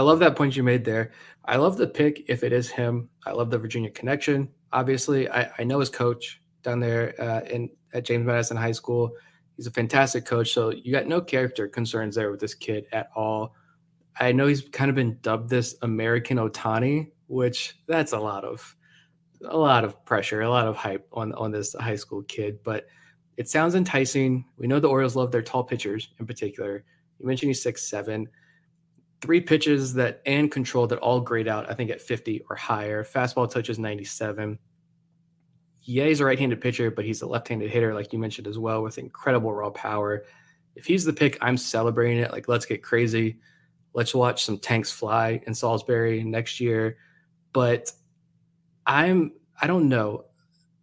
love that point you made there. I love the pick if it is him. I love the Virginia connection, obviously. I know his coach down there at James Madison High School. He's a fantastic coach, so you got no character concerns there with this kid at all. I know he's kind of been dubbed this American Ohtani, which that's a lot of pressure, a lot of hype on this high school kid, but it sounds enticing. We know the Orioles love their tall pitchers in particular. You mentioned he's 6'7", 3 pitches that and control that all grade out, I think, at 50 or higher. Fastball touch is 97. Yeah, he's a right-handed pitcher, but he's a left-handed hitter, like you mentioned as well, with incredible raw power. If he's the pick, I'm celebrating it. Like, let's get crazy. Let's watch some tanks fly in Salisbury next year. But I don't know.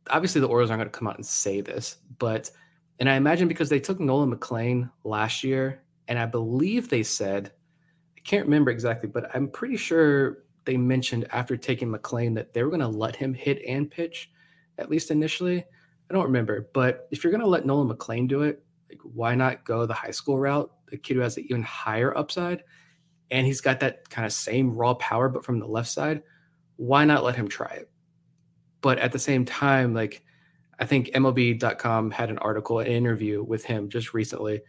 Obviously, the Orioles aren't going to come out and say this, but and I imagine because they took Nolan McLean last year, and I believe they said, I can't remember exactly, but I'm pretty sure they mentioned after taking McLean that they were going to let him hit and pitch. At least initially, I don't remember. But if you're going to let Nolan McLean do it, like, why not go the high school route? The kid who has an even higher upside, and he's got that kind of same raw power, but from the left side. Why not let him try it? But at the same time, like, I think MLB.com had an interview with him just recently,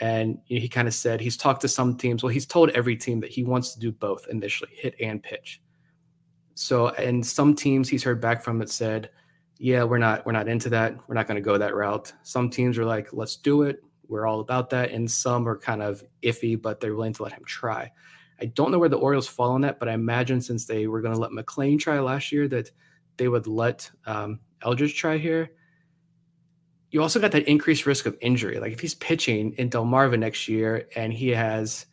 and he kind of said he's talked to some teams. Well, he's told every team that he wants to do both initially, hit and pitch. So, and some teams he's heard back from that said, yeah, we're not into that. We're not going to go that route. Some teams are like, let's do it. We're all about that. And some are kind of iffy, but they're willing to let him try. I don't know where the Orioles fall on that, but I imagine since they were going to let McLean try last year that they would let Eldridge try here. You also got that increased risk of injury. Like if he's pitching in Delmarva next year and he has,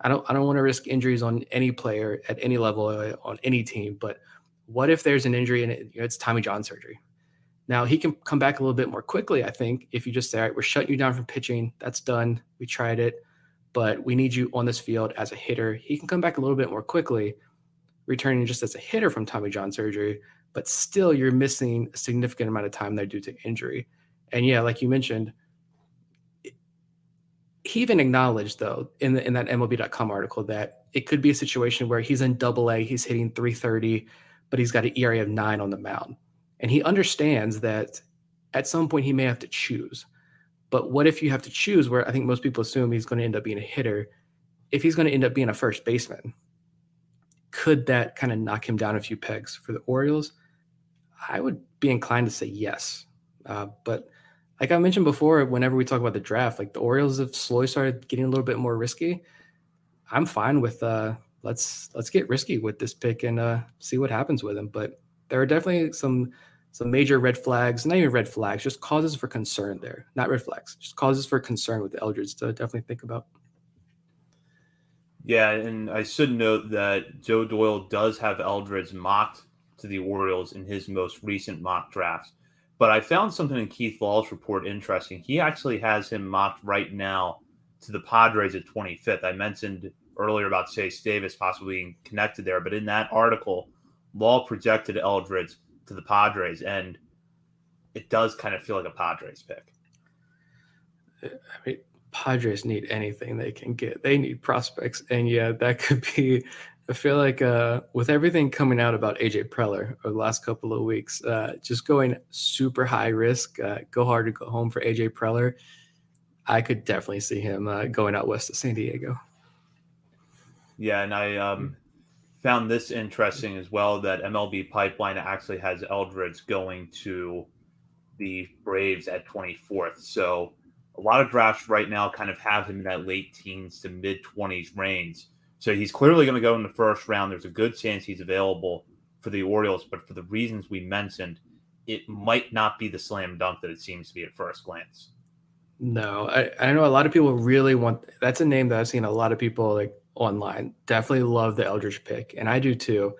I don't want to risk injuries on any player at any level on any team, but what if there's an injury and it's Tommy John surgery? Now, he can come back a little bit more quickly, I think, if you just say, all right, we're shutting you down from pitching. That's done. We tried it, but we need you on this field as a hitter. He can come back a little bit more quickly, returning just as a hitter from Tommy John surgery, but still you're missing a significant amount of time there due to injury. And, yeah, like you mentioned, he even acknowledged, though, in that MLB.com article that it could be a situation where he's in Double-A, he's hitting 330, but he's got an ERA of 9 on the mound. And he understands that at some point he may have to choose. But what if you have to choose where I think most people assume he's going to end up being a hitter? If he's going to end up being a first baseman, could that kind of knock him down a few pegs for the Orioles? I would be inclined to say yes. But like I mentioned before, whenever we talk about the draft, like the Orioles have slowly started getting a little bit more risky. I'm fine with let's get risky with this pick and see what happens with him. But there are definitely some major red flags, not even red flags, just causes for concern there. Not red flags, just causes for concern with the Eldridge to definitely think about. Yeah, and I should note that Joe Doyle does have Eldridge mocked to the Orioles in his most recent mock drafts. But I found something in Keith Law's report interesting. He actually has him mocked right now to the Padres at 25th. I mentioned earlier about Chase Davis possibly being connected there, but in that article, Law projected Eldridge to the Padres, and it does kind of feel like a Padres pick. I mean, Padres need anything they can get. They need prospects. And yeah, that could be, I feel like with everything coming out about AJ Preller over the last couple of weeks, just going super high risk, go hard to go home for AJ Preller. I could definitely see him going out west to San Diego. Yeah, and I found this interesting as well, that MLB Pipeline actually has Eldridge going to the Braves at 24th. So a lot of drafts right now kind of have him in that late teens to mid-20s range. So he's clearly going to go in the first round. There's a good chance he's available for the Orioles, but for the reasons we mentioned, it might not be the slam dunk that it seems to be at first glance. No, I know a lot of people really want – that's a name that I've seen a lot of people like online. Definitely love the Eldridge pick, and I do too.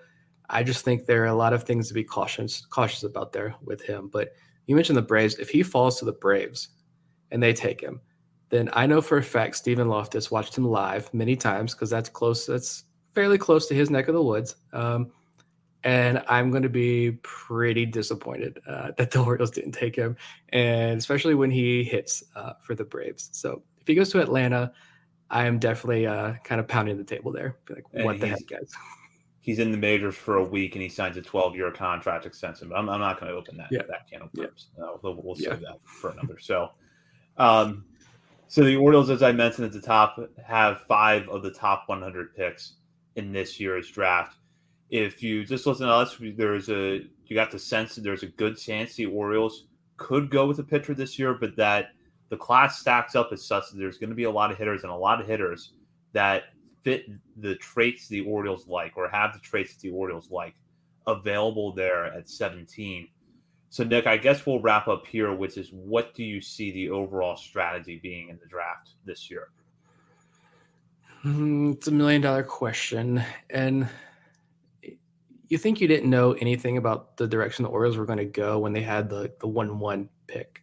I just think there are a lot of things to be cautious about there with him. But you mentioned the Braves. If he falls to the Braves and they take him, then I know for a fact Stephen Loftus watched him live many times because that's close. That's fairly close to his neck of the woods. And I'm going to be pretty disappointed that the Orioles didn't take him, and especially when he hits for the Braves. So if he goes to Atlanta, I am definitely kind of pounding the table there. Be like, what the heck, guys? He's in the majors for a week, and he signs a 12-year contract extension. But I'm not going to open that can of worms. Yeah. We'll save that for another. So the Orioles, as I mentioned at the top, have 5 of the top 100 picks in this year's draft. If you just listen to us, you got the sense that there's a good chance the Orioles could go with a pitcher this year, but that the class stacks up as such that there's going to be a lot of hitters, and a lot of hitters that fit the traits the Orioles like, or have the traits that the Orioles like, available there at 17. So, Nick, I guess we'll wrap up here, which is, what do you see the overall strategy being in the draft this year? It's a million-dollar question. And you think you didn't know anything about the direction the Orioles were going to go when they had the 1-1 pick.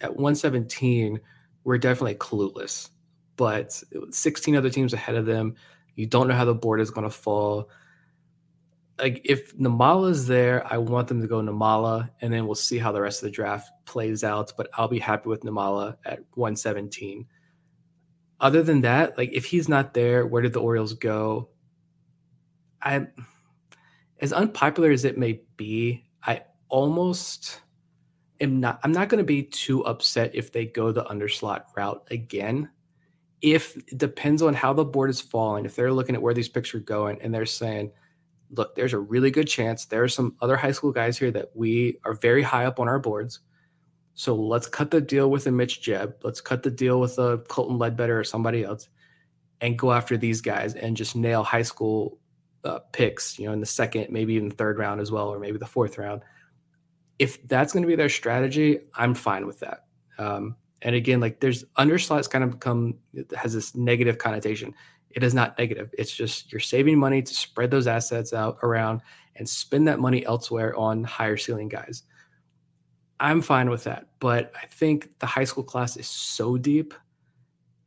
At 117, we're definitely clueless, but 16 other teams ahead of them. You don't know how the board is going to fall. Like, if Nimmala's there, I want them to go Nimmala, and then we'll see how the rest of the draft plays out. But I'll be happy with Nimmala at 117. Other than that, like, if he's not there, where did the Orioles go? As unpopular as it may be, I almost am not. I'm not going to be too upset if they go the underslot route again. If it depends on how the board is falling, if they're looking at where these picks are going and they're saying, look, there's a really good chance there are some other high school guys here that we are very high up on our boards. So let's cut the deal with a Mitch Jebb. Let's cut the deal with a Colton Ledbetter or somebody else and go after these guys and just nail high school picks, in the second, maybe even the third round as well, or maybe the fourth round. If that's going to be their strategy, I'm fine with that. And again, like, there's underslots kind of has this negative connotation. It is not negative. It's just you're saving money to spread those assets out around and spend that money elsewhere on higher ceiling guys. I'm fine with that. But I think the high school class is so deep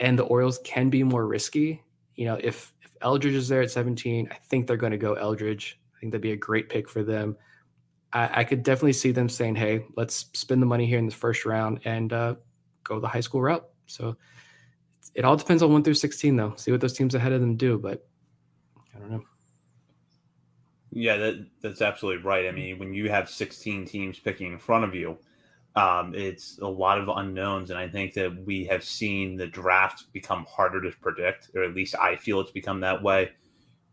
and the Orioles can be more risky. If Eldridge is there at 17, I think they're going to go Eldridge. I think that'd be a great pick for them. I could definitely see them saying, hey, let's spend the money here in the first round and go the high school route. So it all depends on 1 through 16, though. See what those teams ahead of them do, but I don't know. Yeah, that's absolutely right. I mean, when you have 16 teams picking in front of you, it's a lot of unknowns, and I think that we have seen the draft become harder to predict, or at least I feel it's become that way,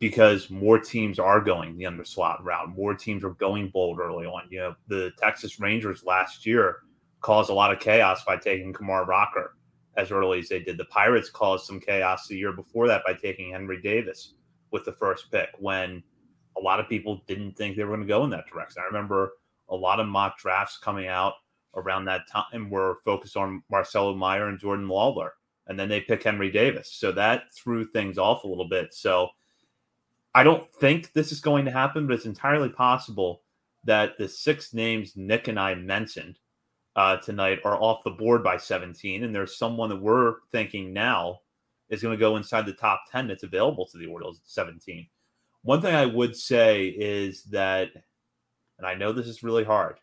because more teams are going the underslot route. More teams are going bold early on. The Texas Rangers last year caused a lot of chaos by taking Kamar Rocker as early as they did. The Pirates caused some chaos the year before that by taking Henry Davis with the first pick, when a lot of people didn't think they were going to go in that direction. I remember a lot of mock drafts coming out around that time were focused on Marcelo Meyer and Jordan Lawler, and then they pick Henry Davis. So that threw things off a little bit. So I don't think this is going to happen, but it's entirely possible that the 6 names Nick and I mentioned tonight are off the board by 17, and there's someone that we're thinking now is going to go inside the top 10 that's available to the Orioles at 17. One thing I would say is that, and I know this is really hard,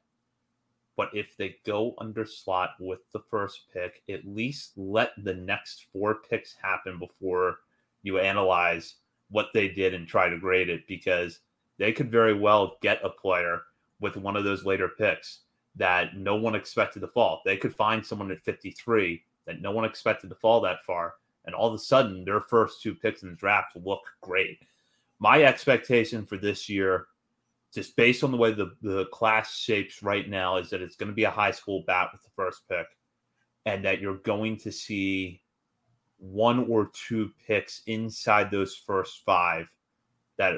But if they go under slot with the first pick, at least let the next four picks happen before you analyze what they did and try to grade it, because they could very well get a player with one of those later picks that no one expected to fall. They could find someone at 53 that no one expected to fall that far, and all of a sudden their first two picks in the draft look great. My expectation for this year, just based on the way the class shapes right now, is that it's going to be a high school bat with the first pick, and that you're going to see one or two picks inside those first five that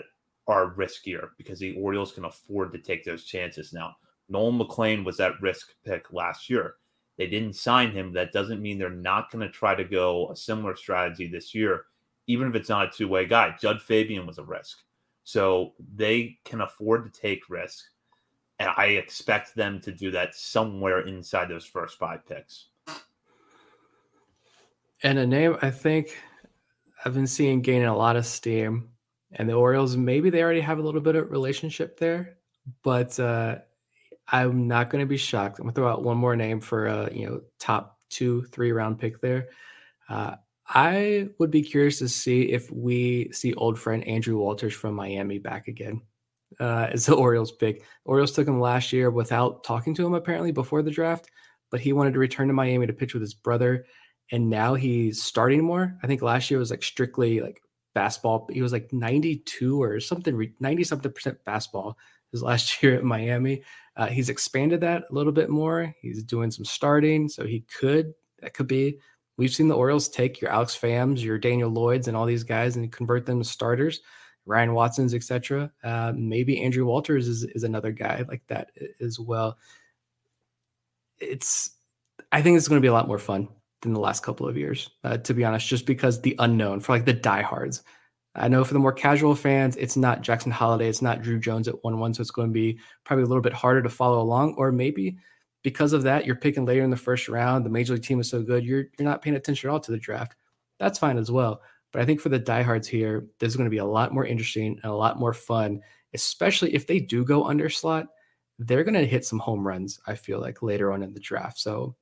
are riskier because the Orioles can afford to take those chances. Now, Nolan McLean was that risk pick last year. They didn't sign him. That doesn't mean they're not going to try to go a similar strategy this year, even if it's not a two-way guy. Jud Fabian was a risk. So they can afford to take risks, and I expect them to do that somewhere inside those first five picks. And a name I think I've been seeing gaining a lot of steam, and the Orioles, maybe they already have a little bit of relationship there, but I'm not going to be shocked. I'm going to throw out one more name for a top 2-3 round pick there. I would be curious to see if we see old friend Andrew Walters from Miami back again as the Orioles pick. Orioles took him last year without talking to him apparently before the draft, but he wanted to return to Miami to pitch with his brother, and now he's starting more. I think last year was strictly fastball. He was 92 or something, 90-something% fastball his last year at Miami. He's expanded that a little bit more. He's doing some starting, so that could be. We've seen the Orioles take your Alex Phams, your Daniel Lloyds, and all these guys and convert them to starters, Ryan Watsons, etc. Maybe Andrew Walters is another guy like that as well. I think it's going to be a lot more fun than the last couple of years, to be honest, just because the unknown for the diehards. I know for the more casual fans, it's not Jackson Holliday, it's not Druw Jones at 1-1, so it's going to be probably a little bit harder to follow along, or maybe because of that, you're picking later in the first round. The major league team is so good, you're not paying attention at all to the draft. That's fine as well. But I think for the diehards here, this is going to be a lot more interesting and a lot more fun, especially if they do go under slot. They're going to hit some home runs, I feel like, later on in the draft. So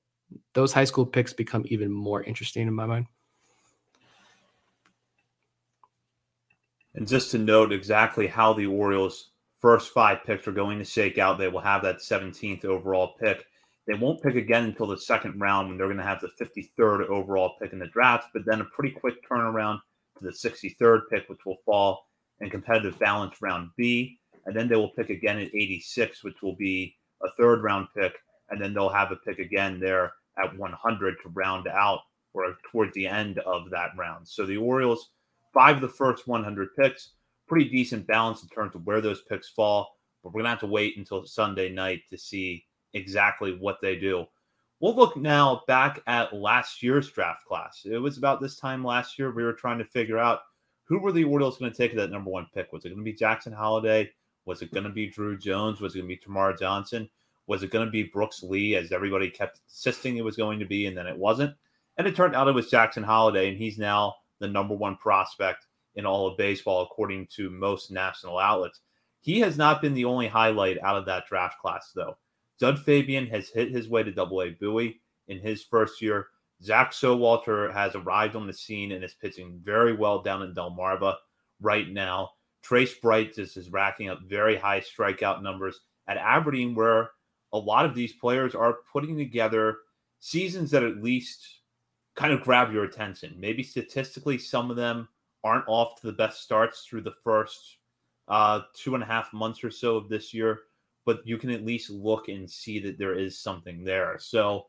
those high school picks become even more interesting in my mind. And just to note exactly how the Orioles' first five picks are going to shake out, they will have that 17th overall pick. They won't pick again until the second round, when they're going to have the 53rd overall pick in the draft, but then a pretty quick turnaround to the 63rd pick, which will fall in competitive balance round B. And then they will pick again at 86, which will be a third round pick. And then they'll have a pick again there at 100 to round out, or toward the end of that round. So the Orioles, 5 of the first 100 picks, pretty decent balance in terms of where those picks fall. But we're going to have to wait until Sunday night to see exactly what they do. We'll look now back at last year's draft class. It was about this time last year we were trying to figure out, who were the Orioles going to take at that number one pick? Was it going to be Jackson Holliday? Was it going to be Druw Jones? Was it going to be Tamar Johnson? Was it going to be Brooks Lee, as everybody kept insisting it was going to be, and then it wasn't? And it turned out it was Jackson Holliday, and he's now the number one prospect in all of baseball, according to most national outlets. He has not been the only highlight out of that draft class, though. Jud Fabian has hit his way to Double-A Bowie in his first year. Zach Showalter has arrived on the scene and is pitching very well down in Delmarva right now. Trace Bright just is racking up very high strikeout numbers at Aberdeen, where a lot of these players are putting together seasons that at least kind of grab your attention. Maybe statistically, some of them aren't off to the best starts through the first 2.5 months or so of this year, but you can at least look and see that there is something there. So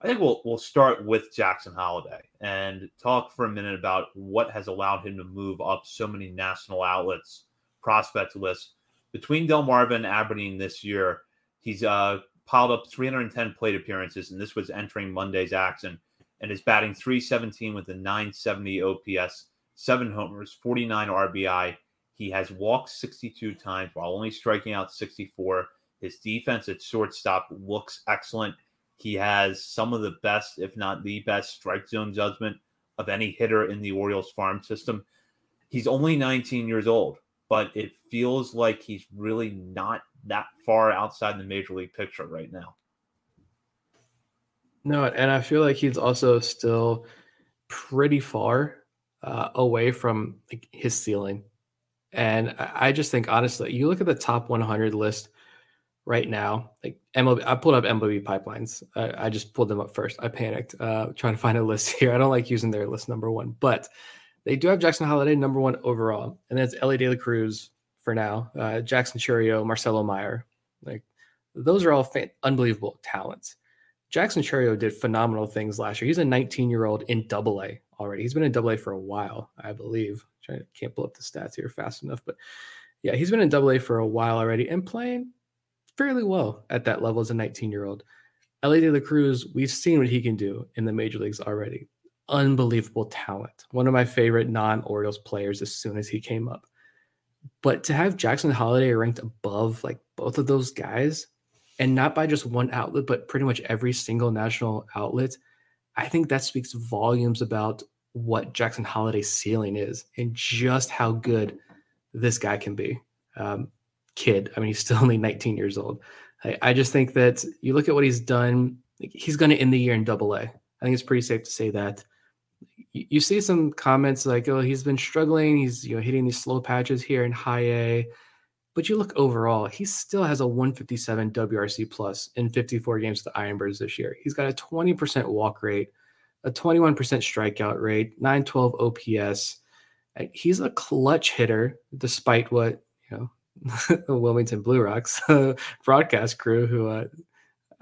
I think we'll start with Jackson Holliday and talk for a minute about what has allowed him to move up so many national outlets' prospect lists. Between Delmarva and Aberdeen this year, he's piled up 310 plate appearances, and this was entering Monday's action, and is batting .317 with a .970 OPS, 7 homers, 49 RBI. He has walked 62 times while only striking out 64. His defense at shortstop looks excellent. He has some of the best, if not the best, strike zone judgment of any hitter in the Orioles farm system. He's only 19 years old, but it feels like he's really not that far outside the major league picture right now. No, and I feel like he's also still pretty far away from like, his ceiling. And I just think, honestly, you look at the top 100 list right now, like MLB, I pulled up MLB pipelines. I just pulled them up first. I panicked trying to find a list here. I don't like using their list number one, but they do have Jackson Holliday, number one overall. And then it's Ellie De La Cruz for now, Jackson Chourio, Marcelo Meyer. Like those are all unbelievable talents. Jackson Chourio did phenomenal things last year. He's a 19-year-old in AA already. He's been in AA for a while, I believe. I can't pull up the stats here fast enough, but yeah, he's been in AA for a while already and playing fairly well at that level as a 19-year-old. Ellie De La Cruz, we've seen what he can do in the major leagues already. Unbelievable talent. One of my favorite non-Orioles players as soon as he came up. But to have Jackson Holliday ranked above like both of those guys, and not by just one outlet, but pretty much every single national outlet, I think that speaks volumes about what Jackson Holiday's ceiling is and just how good this guy can be. I mean, he's still only 19 years old. I just think that you look at what he's done, he's going to end the year in AA. I think it's pretty safe to say that. You see some comments like, oh, he's been struggling. He's hitting these slow patches here in high A. But you look overall, he still has a 157 WRC plus in 54 games to the Ironbirds this year. He's got a 20% walk rate, a 21% strikeout rate, 912 OPS. He's a clutch hitter, despite what, the Wilmington Blue Rocks broadcast crew who, I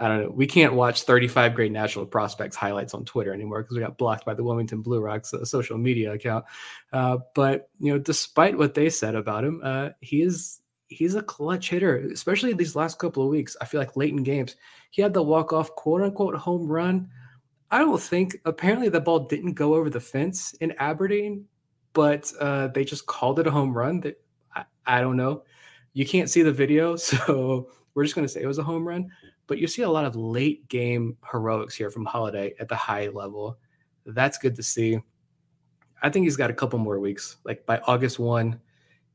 don't know, we can't watch 35 great national prospects highlights on Twitter anymore because we got blocked by the Wilmington Blue Rocks social media account. But, despite what they said about him, he's a clutch hitter, especially these last couple of weeks. I feel like late in games, he had the walk-off quote-unquote home run. I don't think, apparently the ball didn't go over the fence in Aberdeen, but they just called it a home run. I don't know. You can't see the video, so we're just going to say it was a home run. But you see a lot of late-game heroics here from Holliday at the high level. That's good to see. I think he's got a couple more weeks. Like by August 1,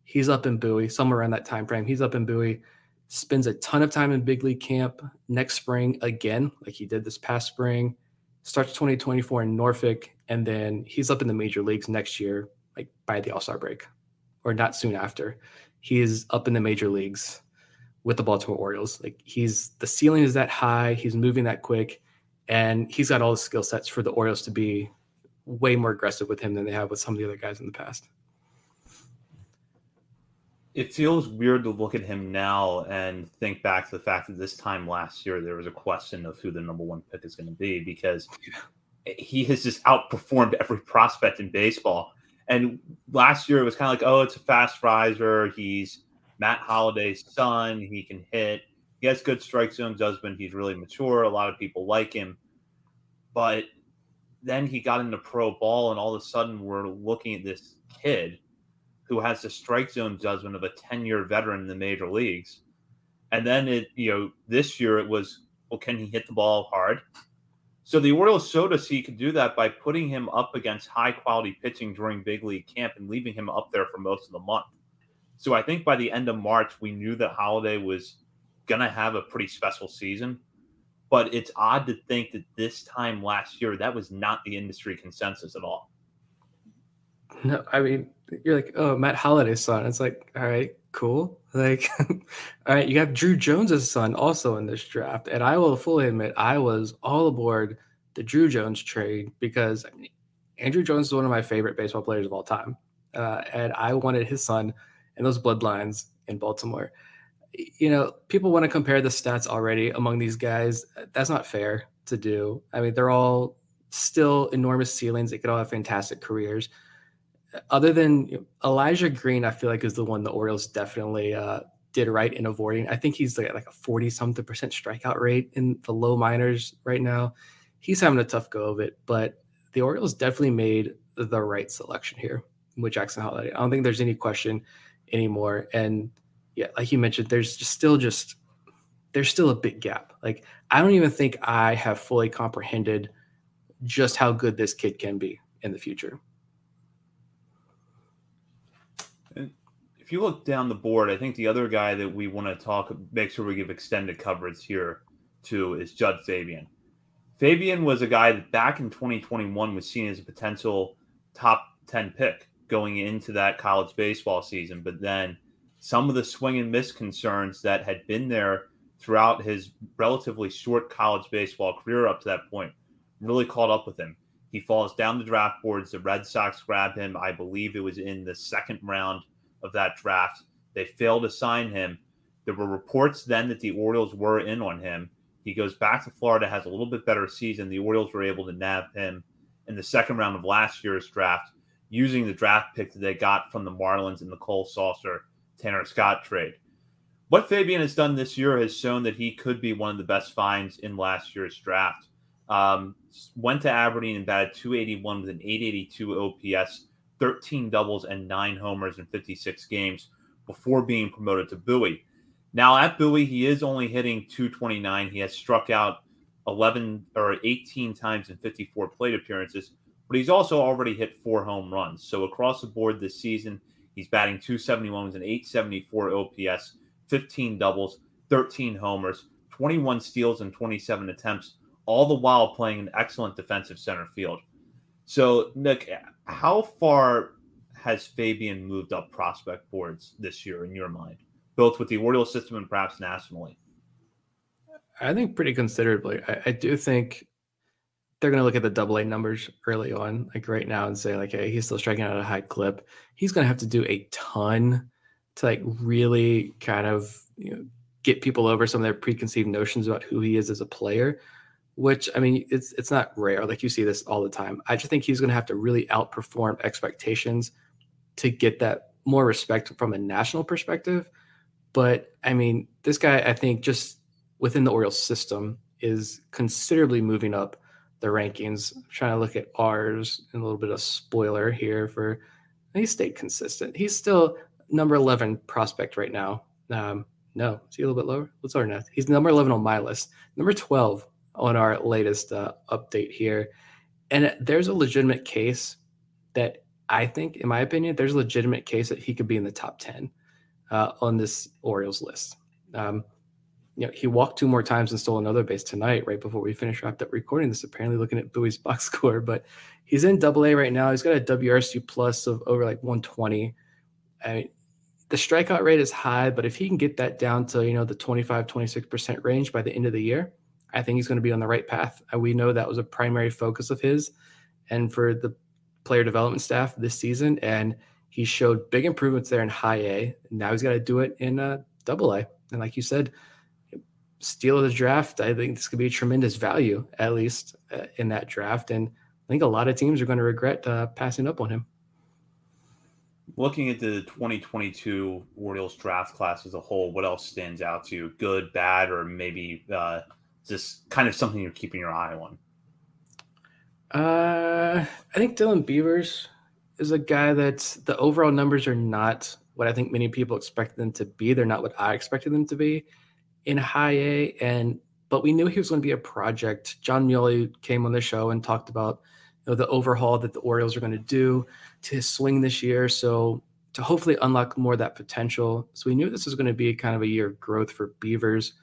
he's up in Bowie, somewhere around that time frame. He's up in Bowie, spends a ton of time in big league camp next spring again, like he did this past spring, starts 2024 in Norfolk, and then he's up in the major leagues next year, like by the All-Star break, or not soon after. He is up in the major leagues with the Baltimore Orioles. Like the ceiling is that high, he's moving that quick, and he's got all the skill sets for the Orioles to be way more aggressive with him than they have with some of the other guys in the past. It feels weird to look at him now and think back to the fact that this time last year there was a question of who the number one pick is going to be, because he has just outperformed every prospect in baseball. And last year it was kind of like, oh, it's a fast riser. He's Matt Holliday's son. He can hit. He has good strike zone judgment. He's really mature. A lot of people like him. But then he got into pro ball, and all of a sudden we're looking at this kid who has the strike zone judgment of a 10-year veteran in the major leagues. And then this year it was, well, can he hit the ball hard? So the Orioles showed us he could do that by putting him up against high-quality pitching during big league camp and leaving him up there for most of the month. So I think by the end of March, we knew that Holliday was going to have a pretty special season. But it's odd to think that this time last year, that was not the industry consensus at all. No, I mean, you're like, oh, Matt Holliday's son. It's like, all right, cool. Like, all right, you have Druw Jones' son also in this draft. And I will fully admit, I was all aboard the Druw Jones trade because Andrew Jones is one of my favorite baseball players of all time. And I wanted his son and those bloodlines in Baltimore. People want to compare the stats already among these guys. That's not fair to do. I mean, they're all still enormous ceilings. They could all have fantastic careers. Other than Elijah Green, I feel like is the one the Orioles definitely did right in avoiding. I think he's like a 40-something% strikeout rate in the low minors right now. He's having a tough go of it, but the Orioles definitely made the right selection here with Jackson Holliday. I don't think there's any question anymore. And yeah, like you mentioned, there's still a big gap. Like I don't even think I have fully comprehended just how good this kid can be in the future. If you look down the board, I think the other guy that we want to make sure we give extended coverage here to is Jud Fabian. Fabian was a guy that back in 2021 was seen as a potential top 10 pick going into that college baseball season. But then some of the swing and miss concerns that had been there throughout his relatively short college baseball career up to that point really caught up with him. He falls down the draft boards. The Red Sox grab him. I believe it was in the second round of that draft. They failed to sign him. There were reports then that the Orioles were in on him. He goes back to Florida, has a little bit better season. The Orioles were able to nab him in the second round of last year's draft using the draft pick that they got from the Marlins in the Cole Saucer, Tanner Scott trade. What Fabian has done this year has shown that he could be one of the best finds in last year's draft. Went to Aberdeen and batted .281 with an .882 OPS, 13 doubles and 9 homers in 56 games before being promoted to Bowie. Now at Bowie, he is only hitting .229. He has struck out 11 or 18 times in 54 plate appearances, but he's also already hit 4 home runs. So across the board this season, he's batting .271 with an .874 OPS, 15 doubles, 13 homers, 21 steals, and 27 attempts, all the while playing an excellent defensive center field. So, Nick, how far has Fabian moved up prospect boards this year in your mind, both with the Orioles system and perhaps nationally? I think pretty considerably. I do think they're going to look at the double-A numbers early on, like right now, and say, like, hey, he's still striking out at a high clip. He's going to have to do a ton to, like, really kind of, you know, get people over some of their preconceived notions about who he is as a player, which, I mean, it's not rare. Like, you see this all the time. I just think he's going to have to really outperform expectations to get that more respect from a national perspective. But, I mean, this guy, I think, just within the Orioles system is considerably moving up the rankings. I'm trying to look at ours and a little bit of spoiler here for – he stayed consistent. He's still number 11 prospect right now. No, is he a little bit lower? What's our next? He's number 11 on my list. Number 12 on our latest update here. And there's a legitimate case that I think, in my opinion, there's a legitimate case that he could be in the top 10. On this Orioles list. You know, he walked 2 more times and stole another base tonight, right before we finished wrapped up recording this, apparently looking at Bowie's box score, but he's in double-A right now. He's got a WRC plus of over like 120. I mean, the strikeout rate is high, but if he can get that down to, you know, the 25, 26% range by the end of the year, I think he's going to be on the right path. We know that was a primary focus of his and for the player development staff this season. And he showed big improvements there in high A. Now he's got to do it in double A. And like you said, steal of the draft. I think this could be a tremendous value, at least in that draft. And I think a lot of teams are going to regret passing up on him. Looking at the 2022 Orioles draft class as a whole, what else stands out to you? Good, bad, or maybe just kind of something you're keeping your eye on? I think Dylan Beavers is a guy that the overall numbers are not what I think many people expect them to be. They're not what I expected them to be in high A. But we knew he was going to be a project. John Muley came on the show and talked about, you know, the overhaul that the Orioles are going to do to his swing this year. So to hopefully unlock more of that potential. So we knew this was going to be kind of a year of growth for Beavers.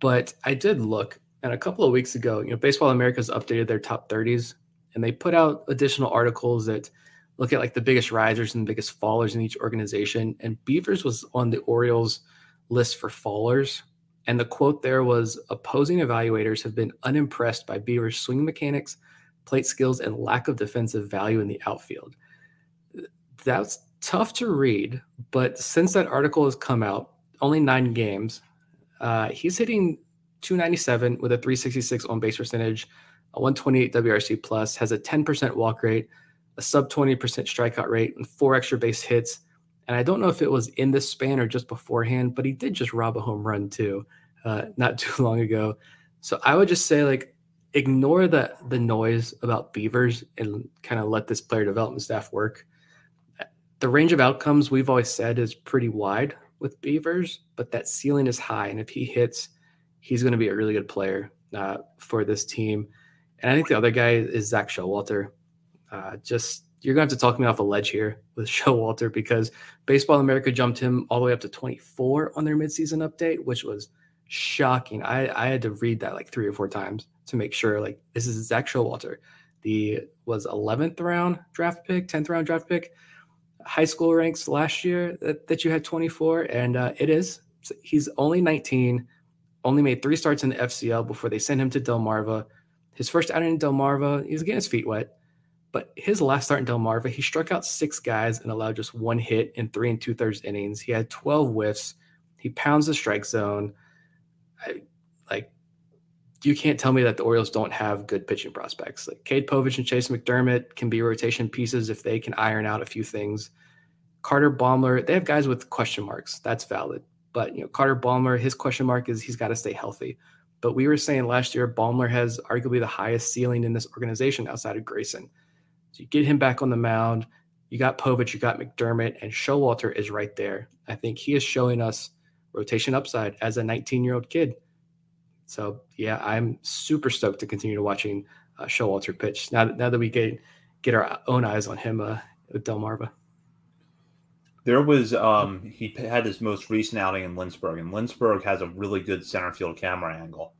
But I did look, and a couple of weeks ago, you know, Baseball America's updated their top 30s, and they put out additional articles that look at like the biggest risers and the biggest fallers in each organization. And Beavers was on the Orioles list for fallers. And the quote there was, opposing evaluators have been unimpressed by Beavers' swing mechanics, plate skills, and lack of defensive value in the outfield. That's tough to read, but since that article has come out, only 9 games, he's hitting .297 with a .366 on-base percentage, a 128 WRC plus, has a 10% walk rate, a sub 20% strikeout rate, and 4 extra base hits. And I don't know if it was in this span or just beforehand, but he did just rob a home run too, not too long ago. So I would just say, like, ignore the noise about Beavers and kind of let this player development staff work. The range of outcomes we've always said is pretty wide with Beavers, but that ceiling is high. And if he hits, he's going to be a really good player for this team. And I think the other guy is Zach Showalter. You're going to have to talk me off a ledge here with Showalter, because Baseball America jumped him all the way up to 24 on their midseason update, which was shocking. I had to read that like 3 or 4 times to make sure, like, this is Zach Showalter. The was 11th round draft pick, 10th round draft pick, high school ranks last year that you had 24, and it is. So he's only 19, only made 3 starts in the FCL before they sent him to Delmarva. His first outing in Delmarva, he was getting his feet wet, but his last start in Delmarva, he struck out 6 guys and allowed just 1 hit in 3 2/3 innings. He had 12 whiffs. He pounds the strike zone. You can't tell me that the Orioles don't have good pitching prospects. Like Cade Povich and Chase McDermott can be rotation pieces if they can iron out a few things. Carter Baumler, they have guys with question marks. That's valid. But, you know, Carter Baumler, his question mark is he's got to stay healthy. But we were saying last year, Baumler has arguably the highest ceiling in this organization outside of Grayson. So you get him back on the mound. You got Povich, you got McDermott, and Showalter is right there. I think he is showing us rotation upside as a 19-year-old kid. So, yeah, I'm super stoked to continue watching Showalter pitch now that we get our own eyes on him with Delmarva. There was he had his most recent outing in Lindsberg, and Lindsberg has a really good center field camera angle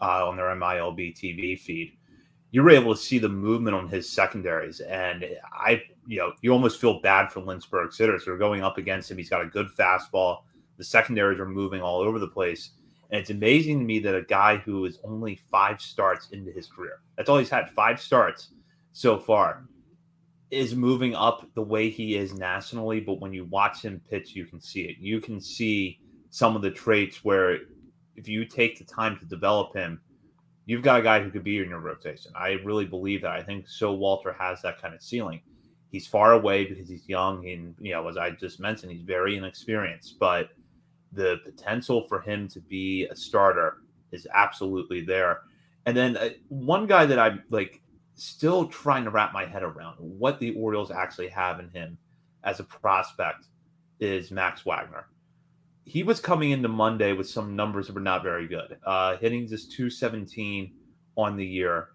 on their MILB TV feed. You were able to see the movement on his secondaries, and you almost feel bad for Lindsberg's hitters. They're going up against him. He's got a good fastball. The secondaries are moving all over the place. And it's amazing to me that a guy who is only 5 starts into his career, that's all he's had, 5 starts so far, is moving up the way he is nationally. But when you watch him pitch, you can see it. You can see some of the traits where if you take the time to develop him, you've got a guy who could be in your rotation. I really believe that. I think Showalter has that kind of ceiling. He's far away because he's young. And, as I just mentioned, he's very inexperienced, but the potential for him to be a starter is absolutely there. And then one guy that I'm like still trying to wrap my head around what the Orioles actually have in him as a prospect is Max Wagner. He was coming into Monday with some numbers that were not very good. Hitting just .217 on the year.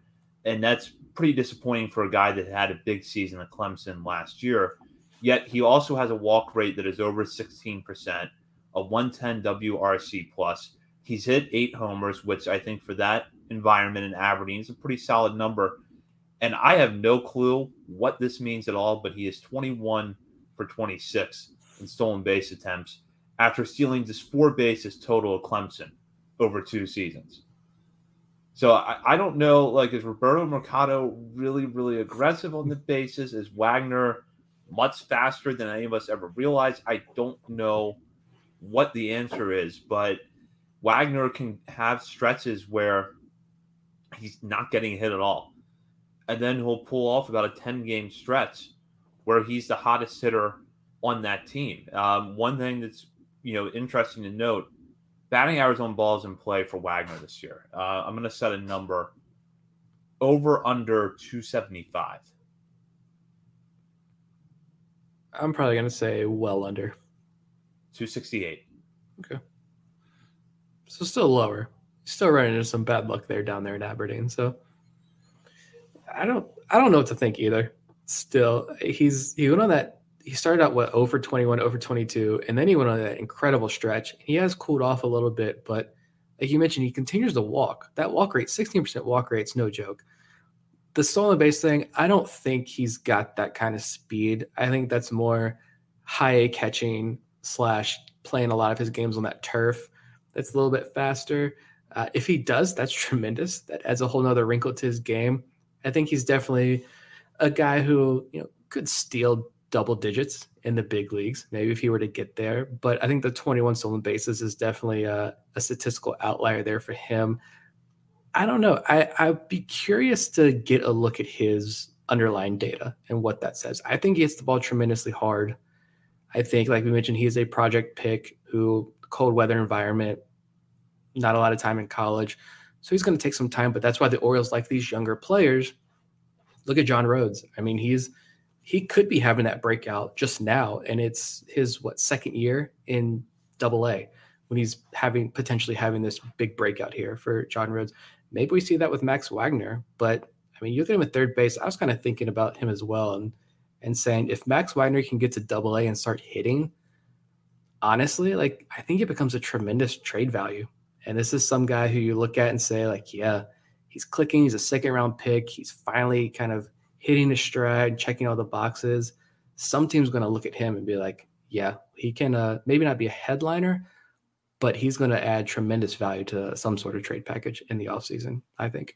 And that's pretty disappointing for a guy that had a big season at Clemson last year. Yet he also has a walk rate that is over 16%. A 110 WRC plus. He's hit 8 homers, which I think for that environment in Aberdeen is a pretty solid number. And I have no clue what this means at all, but he is 21 for 26 in stolen base attempts after stealing just 4 bases total at Clemson over 2 seasons. So I don't know, is Roberto Mercado really, really aggressive on the bases? Is Wagner much faster than any of us ever realized? I don't know what the answer is, but Wagner can have stretches where he's not getting hit at all. And then he'll pull off about a 10-game stretch where he's the hottest hitter on that team. One thing that's, interesting to note, batting average on balls in play for Wagner this year. I'm going to set a number over under 275. I'm probably going to say well under. 268. Okay. So still lower. Still running into some bad luck down there in Aberdeen. So I don't know what to think either. Still, he went on that. He started out over 21, over 22, and then he went on that incredible stretch. He has cooled off a little bit, but like you mentioned, he continues to walk. That walk rate, 16% walk rate's no joke. The stolen base thing, I don't think he's got that kind of speed. I think that's more high A catching. / playing a lot of his games on that turf that's a little bit faster. If he does, that's tremendous. That adds a whole nother wrinkle to his game. I think he's definitely a guy who could steal double digits in the big leagues, maybe if he were to get there. But I think the 21 stolen bases is definitely a statistical outlier there for him. I don't know. I'd be curious to get a look at his underlying data and what that says. I think he hits the ball tremendously hard. I think, like we mentioned, he is a project pick who cold weather environment, not a lot of time in college. So he's going to take some time, but that's why the Orioles like these younger players. Look at John Rhodes. I mean, he could be having that breakout just now. And it's his second year in AA when he's potentially having this big breakout here for John Rhodes. Maybe we see that with Max Wagner, but I mean, you look at him at third base. I was kind of thinking about him as well. And saying if Max Wagner can get to AA and start hitting, honestly, I think it becomes a tremendous trade value. And this is some guy who you look at and say, yeah, He's clicking. He's a second-round pick. He's finally kind of hitting his stride, checking all the boxes. Some team's going to look at him and be like, yeah, he can maybe not be a headliner, but he's going to add tremendous value to some sort of trade package in the offseason, I think.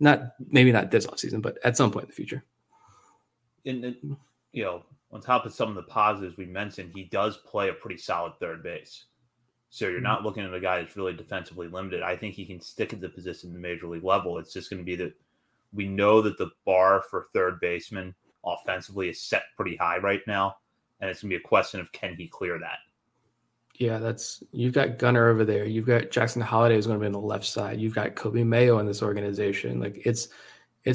Maybe not this offseason, but at some point in the future. And, you know, on top of some of the positives we mentioned, he does play a pretty solid third base. So you're not looking at a guy that's really defensively limited. I think he can stick at the position at the major league level. It's just going to be that we know that the bar for third baseman offensively is set pretty high right now. And it's going to be a question of, can he clear that? Yeah, you've got Gunner over there. You've got Jackson Holliday who's going to be on the left side. You've got Kobe Mayo in this organization. Like it's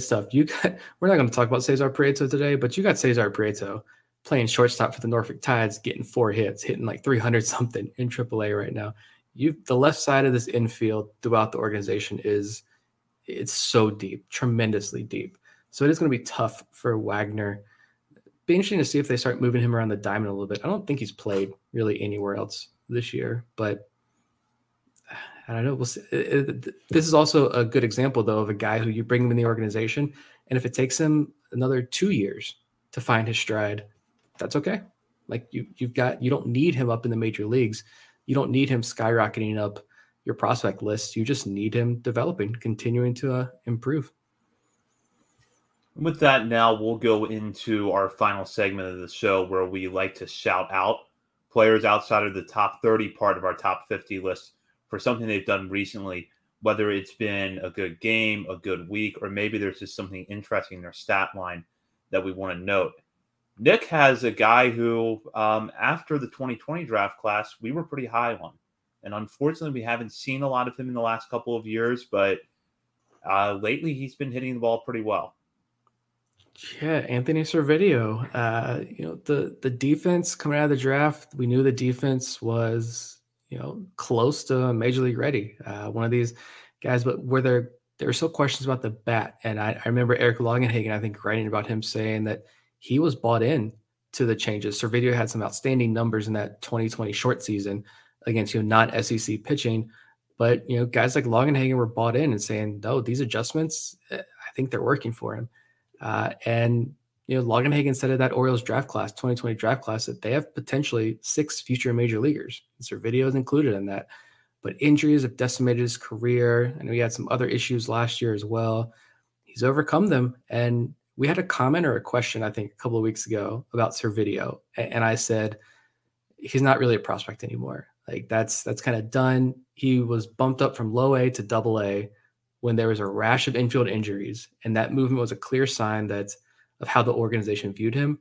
tough. We're not going to talk about Cesar Prieto today, but you got Cesar Prieto playing shortstop for the Norfolk Tides, getting 4 hits, hitting like 300 something in AAA right now. The left side of this infield throughout the organization it's so deep, tremendously deep. So it is going to be tough for Wagner. Be interesting to see if they start moving him around the diamond a little bit. I don't think he's played really anywhere else this year, but I don't know. We'll see. This is also a good example, though, of a guy who you bring him in the organization, and if it takes him another 2 years to find his stride, that's okay. Like you don't need him up in the major leagues. You don't need him skyrocketing up your prospect list. You just need him developing, continuing to improve. With that, now we'll go into our final segment of the show where we like to shout out players outside of the top 30 part of our top 50 list for something they've done recently, whether it's been a good game, a good week, or maybe there's just something interesting in their stat line that we want to note. Nick has a guy who, after the 2020 draft class, we were pretty high on. And unfortunately, we haven't seen a lot of him in the last couple of years, but lately he's been hitting the ball pretty well. Yeah, Anthony Servideo. The defense coming out of the draft, we knew the defense was, close to major league ready. One of these guys, but there were still questions about the bat. And I remember Eric Longenhagen, I think, writing about him saying that he was bought in to the changes. Servideo had some outstanding numbers in that 2020 short season against non-SEC pitching. But, guys like Longenhagen were bought in and saying, no, these adjustments, I think they're working for him. And Longenhagen said of that Orioles draft class, 2020 draft class, that they have potentially 6 future major leaguers. Servideo is included in that. But injuries have decimated his career. I know he had some other issues last year as well. He's overcome them. And we had a comment or a question, I think, a couple of weeks ago about Servideo. And I said, he's not really a prospect anymore. Like that's kind of done. He was bumped up from low A to double A when there was a rash of infield injuries. And that movement was a clear sign of how the organization viewed him.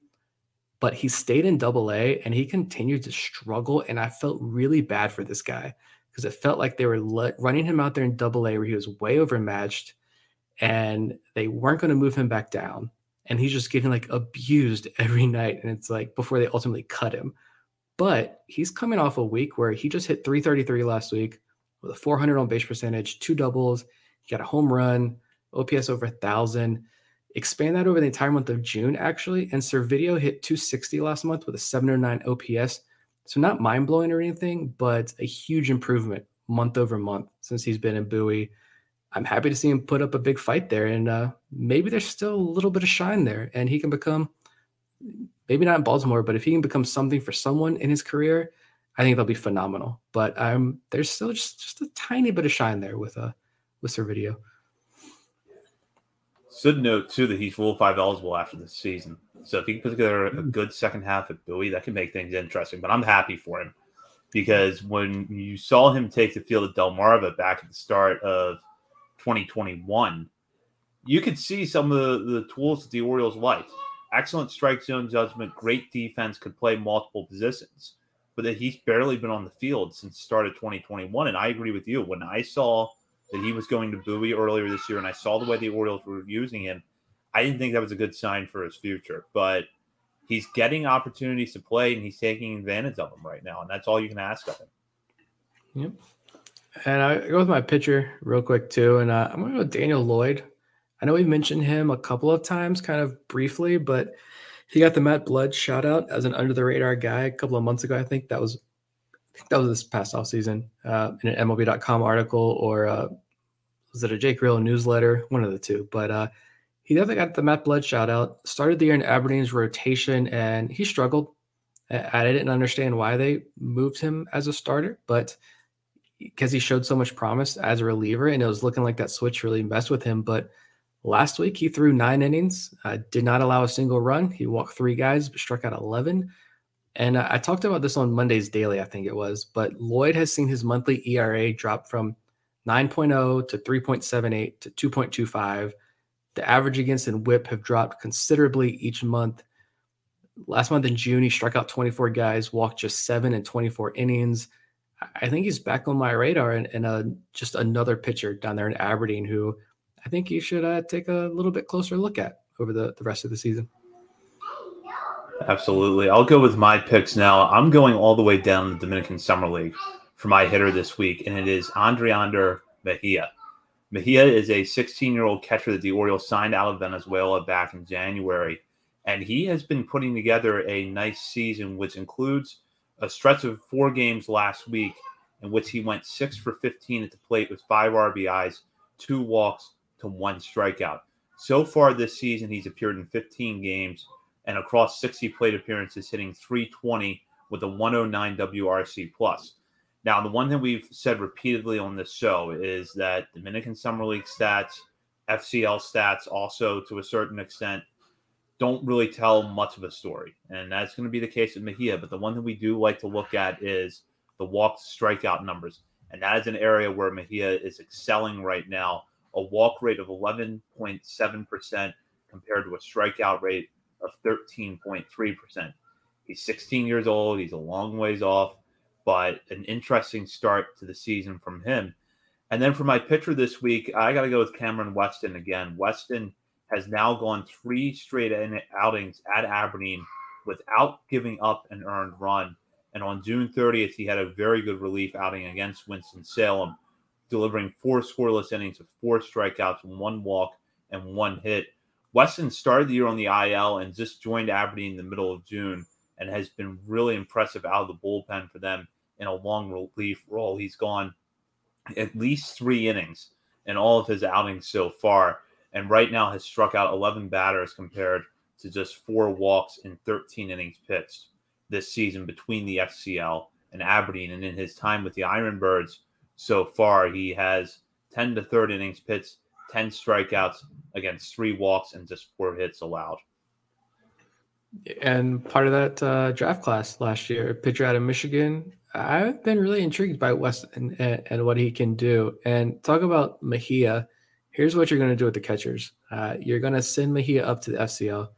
But he stayed in double A and he continued to struggle. And I felt really bad for this guy because it felt like they were running him out there in double A where he was way overmatched and they weren't going to move him back down. And he's just getting abused every night. And it's before they ultimately cut him. But he's coming off a week where he just hit .333 last week with a .400 on base percentage, 2 doubles. Got a home run, OPS over 1,000. Expand that over the entire month of June, actually. And Servideo hit 260 last month with a 709 OPS. So not mind-blowing or anything, but a huge improvement month over month since he's been in Bowie. I'm happy to see him put up a big fight there. And maybe there's still a little bit of shine there. And he can become, maybe not in Baltimore, but if he can become something for someone in his career, I think that'll be phenomenal. But there's still just a tiny bit of shine there with Servideo. Should note, too, that he's Rule 5 eligible after this season. So if he can put together a good second half at Bowie, that can make things interesting. But I'm happy for him because when you saw him take the field at Delmarva back at the start of 2021, you could see some of the tools that the Orioles liked. Excellent strike zone judgment, great defense, could play multiple positions. But that he's barely been on the field since the start of 2021. And I agree with you. When I saw that he was going to Bowie earlier this year, and I saw the way the Orioles were using him, I didn't think that was a good sign for his future. But he's getting opportunities to play, and he's taking advantage of them right now, and that's all you can ask of him. Yep. And I go with my pitcher real quick, too, and I'm going to go with Daniel Lloyd. I know we've mentioned him a couple of times, kind of briefly, but he got the Matt Blood shout-out as an under-the-radar guy a couple of months ago, I think. That was this past offseason in an MLB.com article or was it a Jake Rillo newsletter? One of the two, but he definitely got the Matt Blood shout out. Started the year in Aberdeen's rotation, and he struggled. I didn't understand why they moved him as a starter, but because he showed so much promise as a reliever, and it was looking like that switch really messed with him. But last week, he threw 9 innings, did not allow a single run. He walked 3 guys, but struck out 11. And I talked about this on Monday's Daily, I think it was, but Lloyd has seen his monthly ERA drop from 9.0 to 3.78 to 2.25. The average against and whip have dropped considerably each month. Last month in June, he struck out 24 guys, walked just 7 in 24 innings. I think he's back on my radar and just another pitcher down there in Aberdeen who I think you should take a little bit closer look at over the rest of the season. Absolutely. I'll go with my picks now. I'm going all the way down to the Dominican Summer League for my hitter this week, and it is Andreander Mejia. Mejia is a 16-year-old catcher that the Orioles signed out of Venezuela back in January, and he has been putting together a nice season, which includes a stretch of 4 games last week in which he went 6 for 15 at the plate with 5 RBIs, 2 walks, to 1 strikeout. So far this season, he's appeared in 15 games and across 60 plate appearances, hitting .320 with a 109 WRC+. Now, the one thing we've said repeatedly on this show is that Dominican Summer League stats, FCL stats also, to a certain extent, don't really tell much of a story. And that's going to be the case with Mejia. But the one thing we do like to look at is the walk strikeout numbers. And that is an area where Mejia is excelling right now. A walk rate of 11.7% compared to a strikeout rate of 13.3%. He's 16 years old. He's a long ways off, but an interesting start to the season from him. And then for my pitcher this week, I got to go with Cameron Weston again. Weston has now gone 3 straight outings at Aberdeen without giving up an earned run. And on June 30th, he had a very good relief outing against Winston-Salem, delivering 4 scoreless innings with 4 strikeouts, 1 walk, and 1 hit. Weston started the year on the IL and just joined Aberdeen in the middle of June and has been really impressive out of the bullpen for them in a long relief role. He's gone at least 3 innings in all of his outings so far, and right now has struck out 11 batters compared to just 4 walks in 13 innings pitched this season between the FCL and Aberdeen. And in his time with the Ironbirds, so far, he has 10 to 3rd innings pitched, 10 strikeouts against 3 walks and just 4 hits allowed. And part of that draft class last year, pitcher out of Michigan, I've been really intrigued by Weston and what he can do. And talk about Mejia. Here's what you're going to do with the catchers. You're going to send Mejia up to the FCL.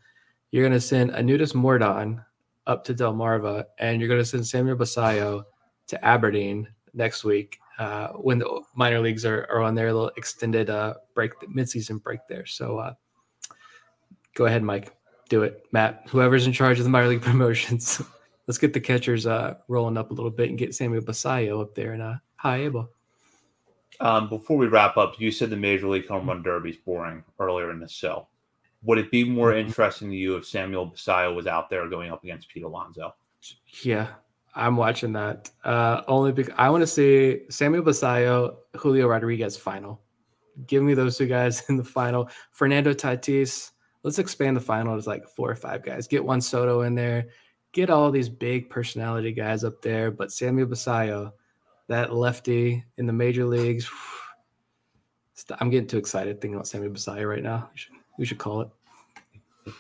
You're going to send Anutis Mordon up to Delmarva, and you're going to send Samuel Basallo to Aberdeen next week. When the minor leagues are on their little extended break, midseason break there. So go ahead, Mike. Do it. Matt, whoever's in charge of the minor league promotions, let's get the catchers rolling up a little bit and get Samuel Basallo up there and high able. Before we wrap up, you said the Major League Home Run Derby is boring earlier in this show. Would it be more interesting to you if Samuel Basallo was out there going up against Pete Alonso? Yeah. I'm watching that only because I want to see Samuel Basallo, Julio Rodriguez final. Give me those 2 guys in the final. Fernando Tatis. Let's expand the final to like 4 or 5 guys. Get Juan Soto in there. Get all these big personality guys up there. But Samuel Basallo, that lefty in the major leagues. I'm getting too excited thinking about Samuel Basallo right now. We should call it.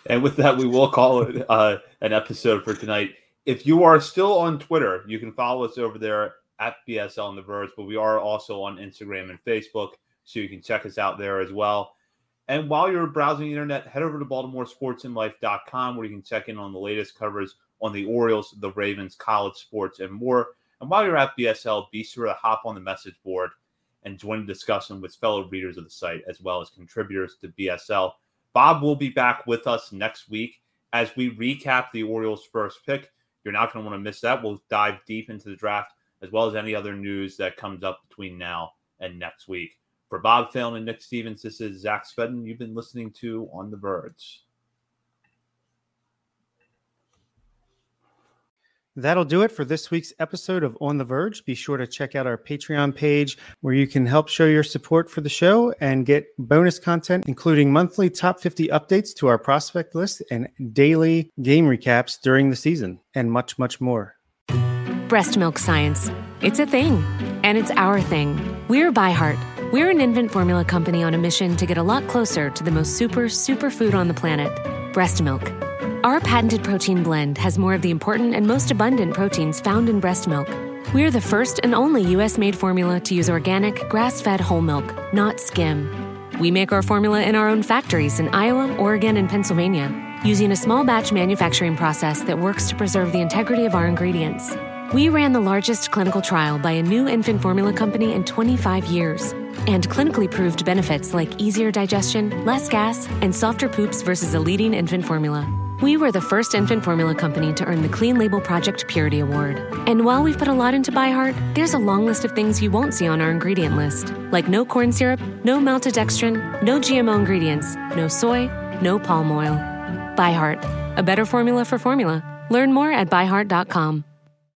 And with that, we will call it an episode for tonight. If you are still on Twitter, you can follow us over there at BSL on the Verge, but we are also on Instagram and Facebook, so you can check us out there as well. And while you're browsing the internet, head over to BaltimoreSportsAndLife.com, where you can check in on the latest covers on the Orioles, the Ravens, college sports, and more. And while you're at BSL, be sure to hop on the message board and join the discussion with fellow readers of the site, as well as contributors to BSL. Bob will be back with us next week as we recap the Orioles' first pick. You're not going to want to miss that. We'll dive deep into the draft as well as any other news that comes up between now and next week. For Bob Phelan and Nick Stevens, this is Zach Spedden. You've been listening to On the Verge. That'll do it for this week's episode of On the Verge. Be sure to check out our Patreon page where you can help show your support for the show and get bonus content, including monthly top 50 updates to our prospect list and daily game recaps during the season and much, much more. Breast milk science. It's a thing, and it's our thing. We're ByHeart. We're an infant formula company on a mission to get a lot closer to the most super food on the planet, breast milk. Our patented protein blend has more of the important and most abundant proteins found in breast milk. We're the first and only U.S.-made formula to use organic, grass-fed whole milk, not skim. We make our formula in our own factories in Iowa, Oregon, and Pennsylvania, using a small batch manufacturing process that works to preserve the integrity of our ingredients. We ran the largest clinical trial by a new infant formula company in 25 years, and clinically proved benefits like easier digestion, less gas, and softer poops versus a leading infant formula. We were the first infant formula company to earn the Clean Label Project Purity Award. And while we've put a lot into ByHeart, there's a long list of things you won't see on our ingredient list, like no corn syrup, no maltodextrin, no GMO ingredients, no soy, no palm oil. ByHeart, a better formula for formula. Learn more at ByHeart.com.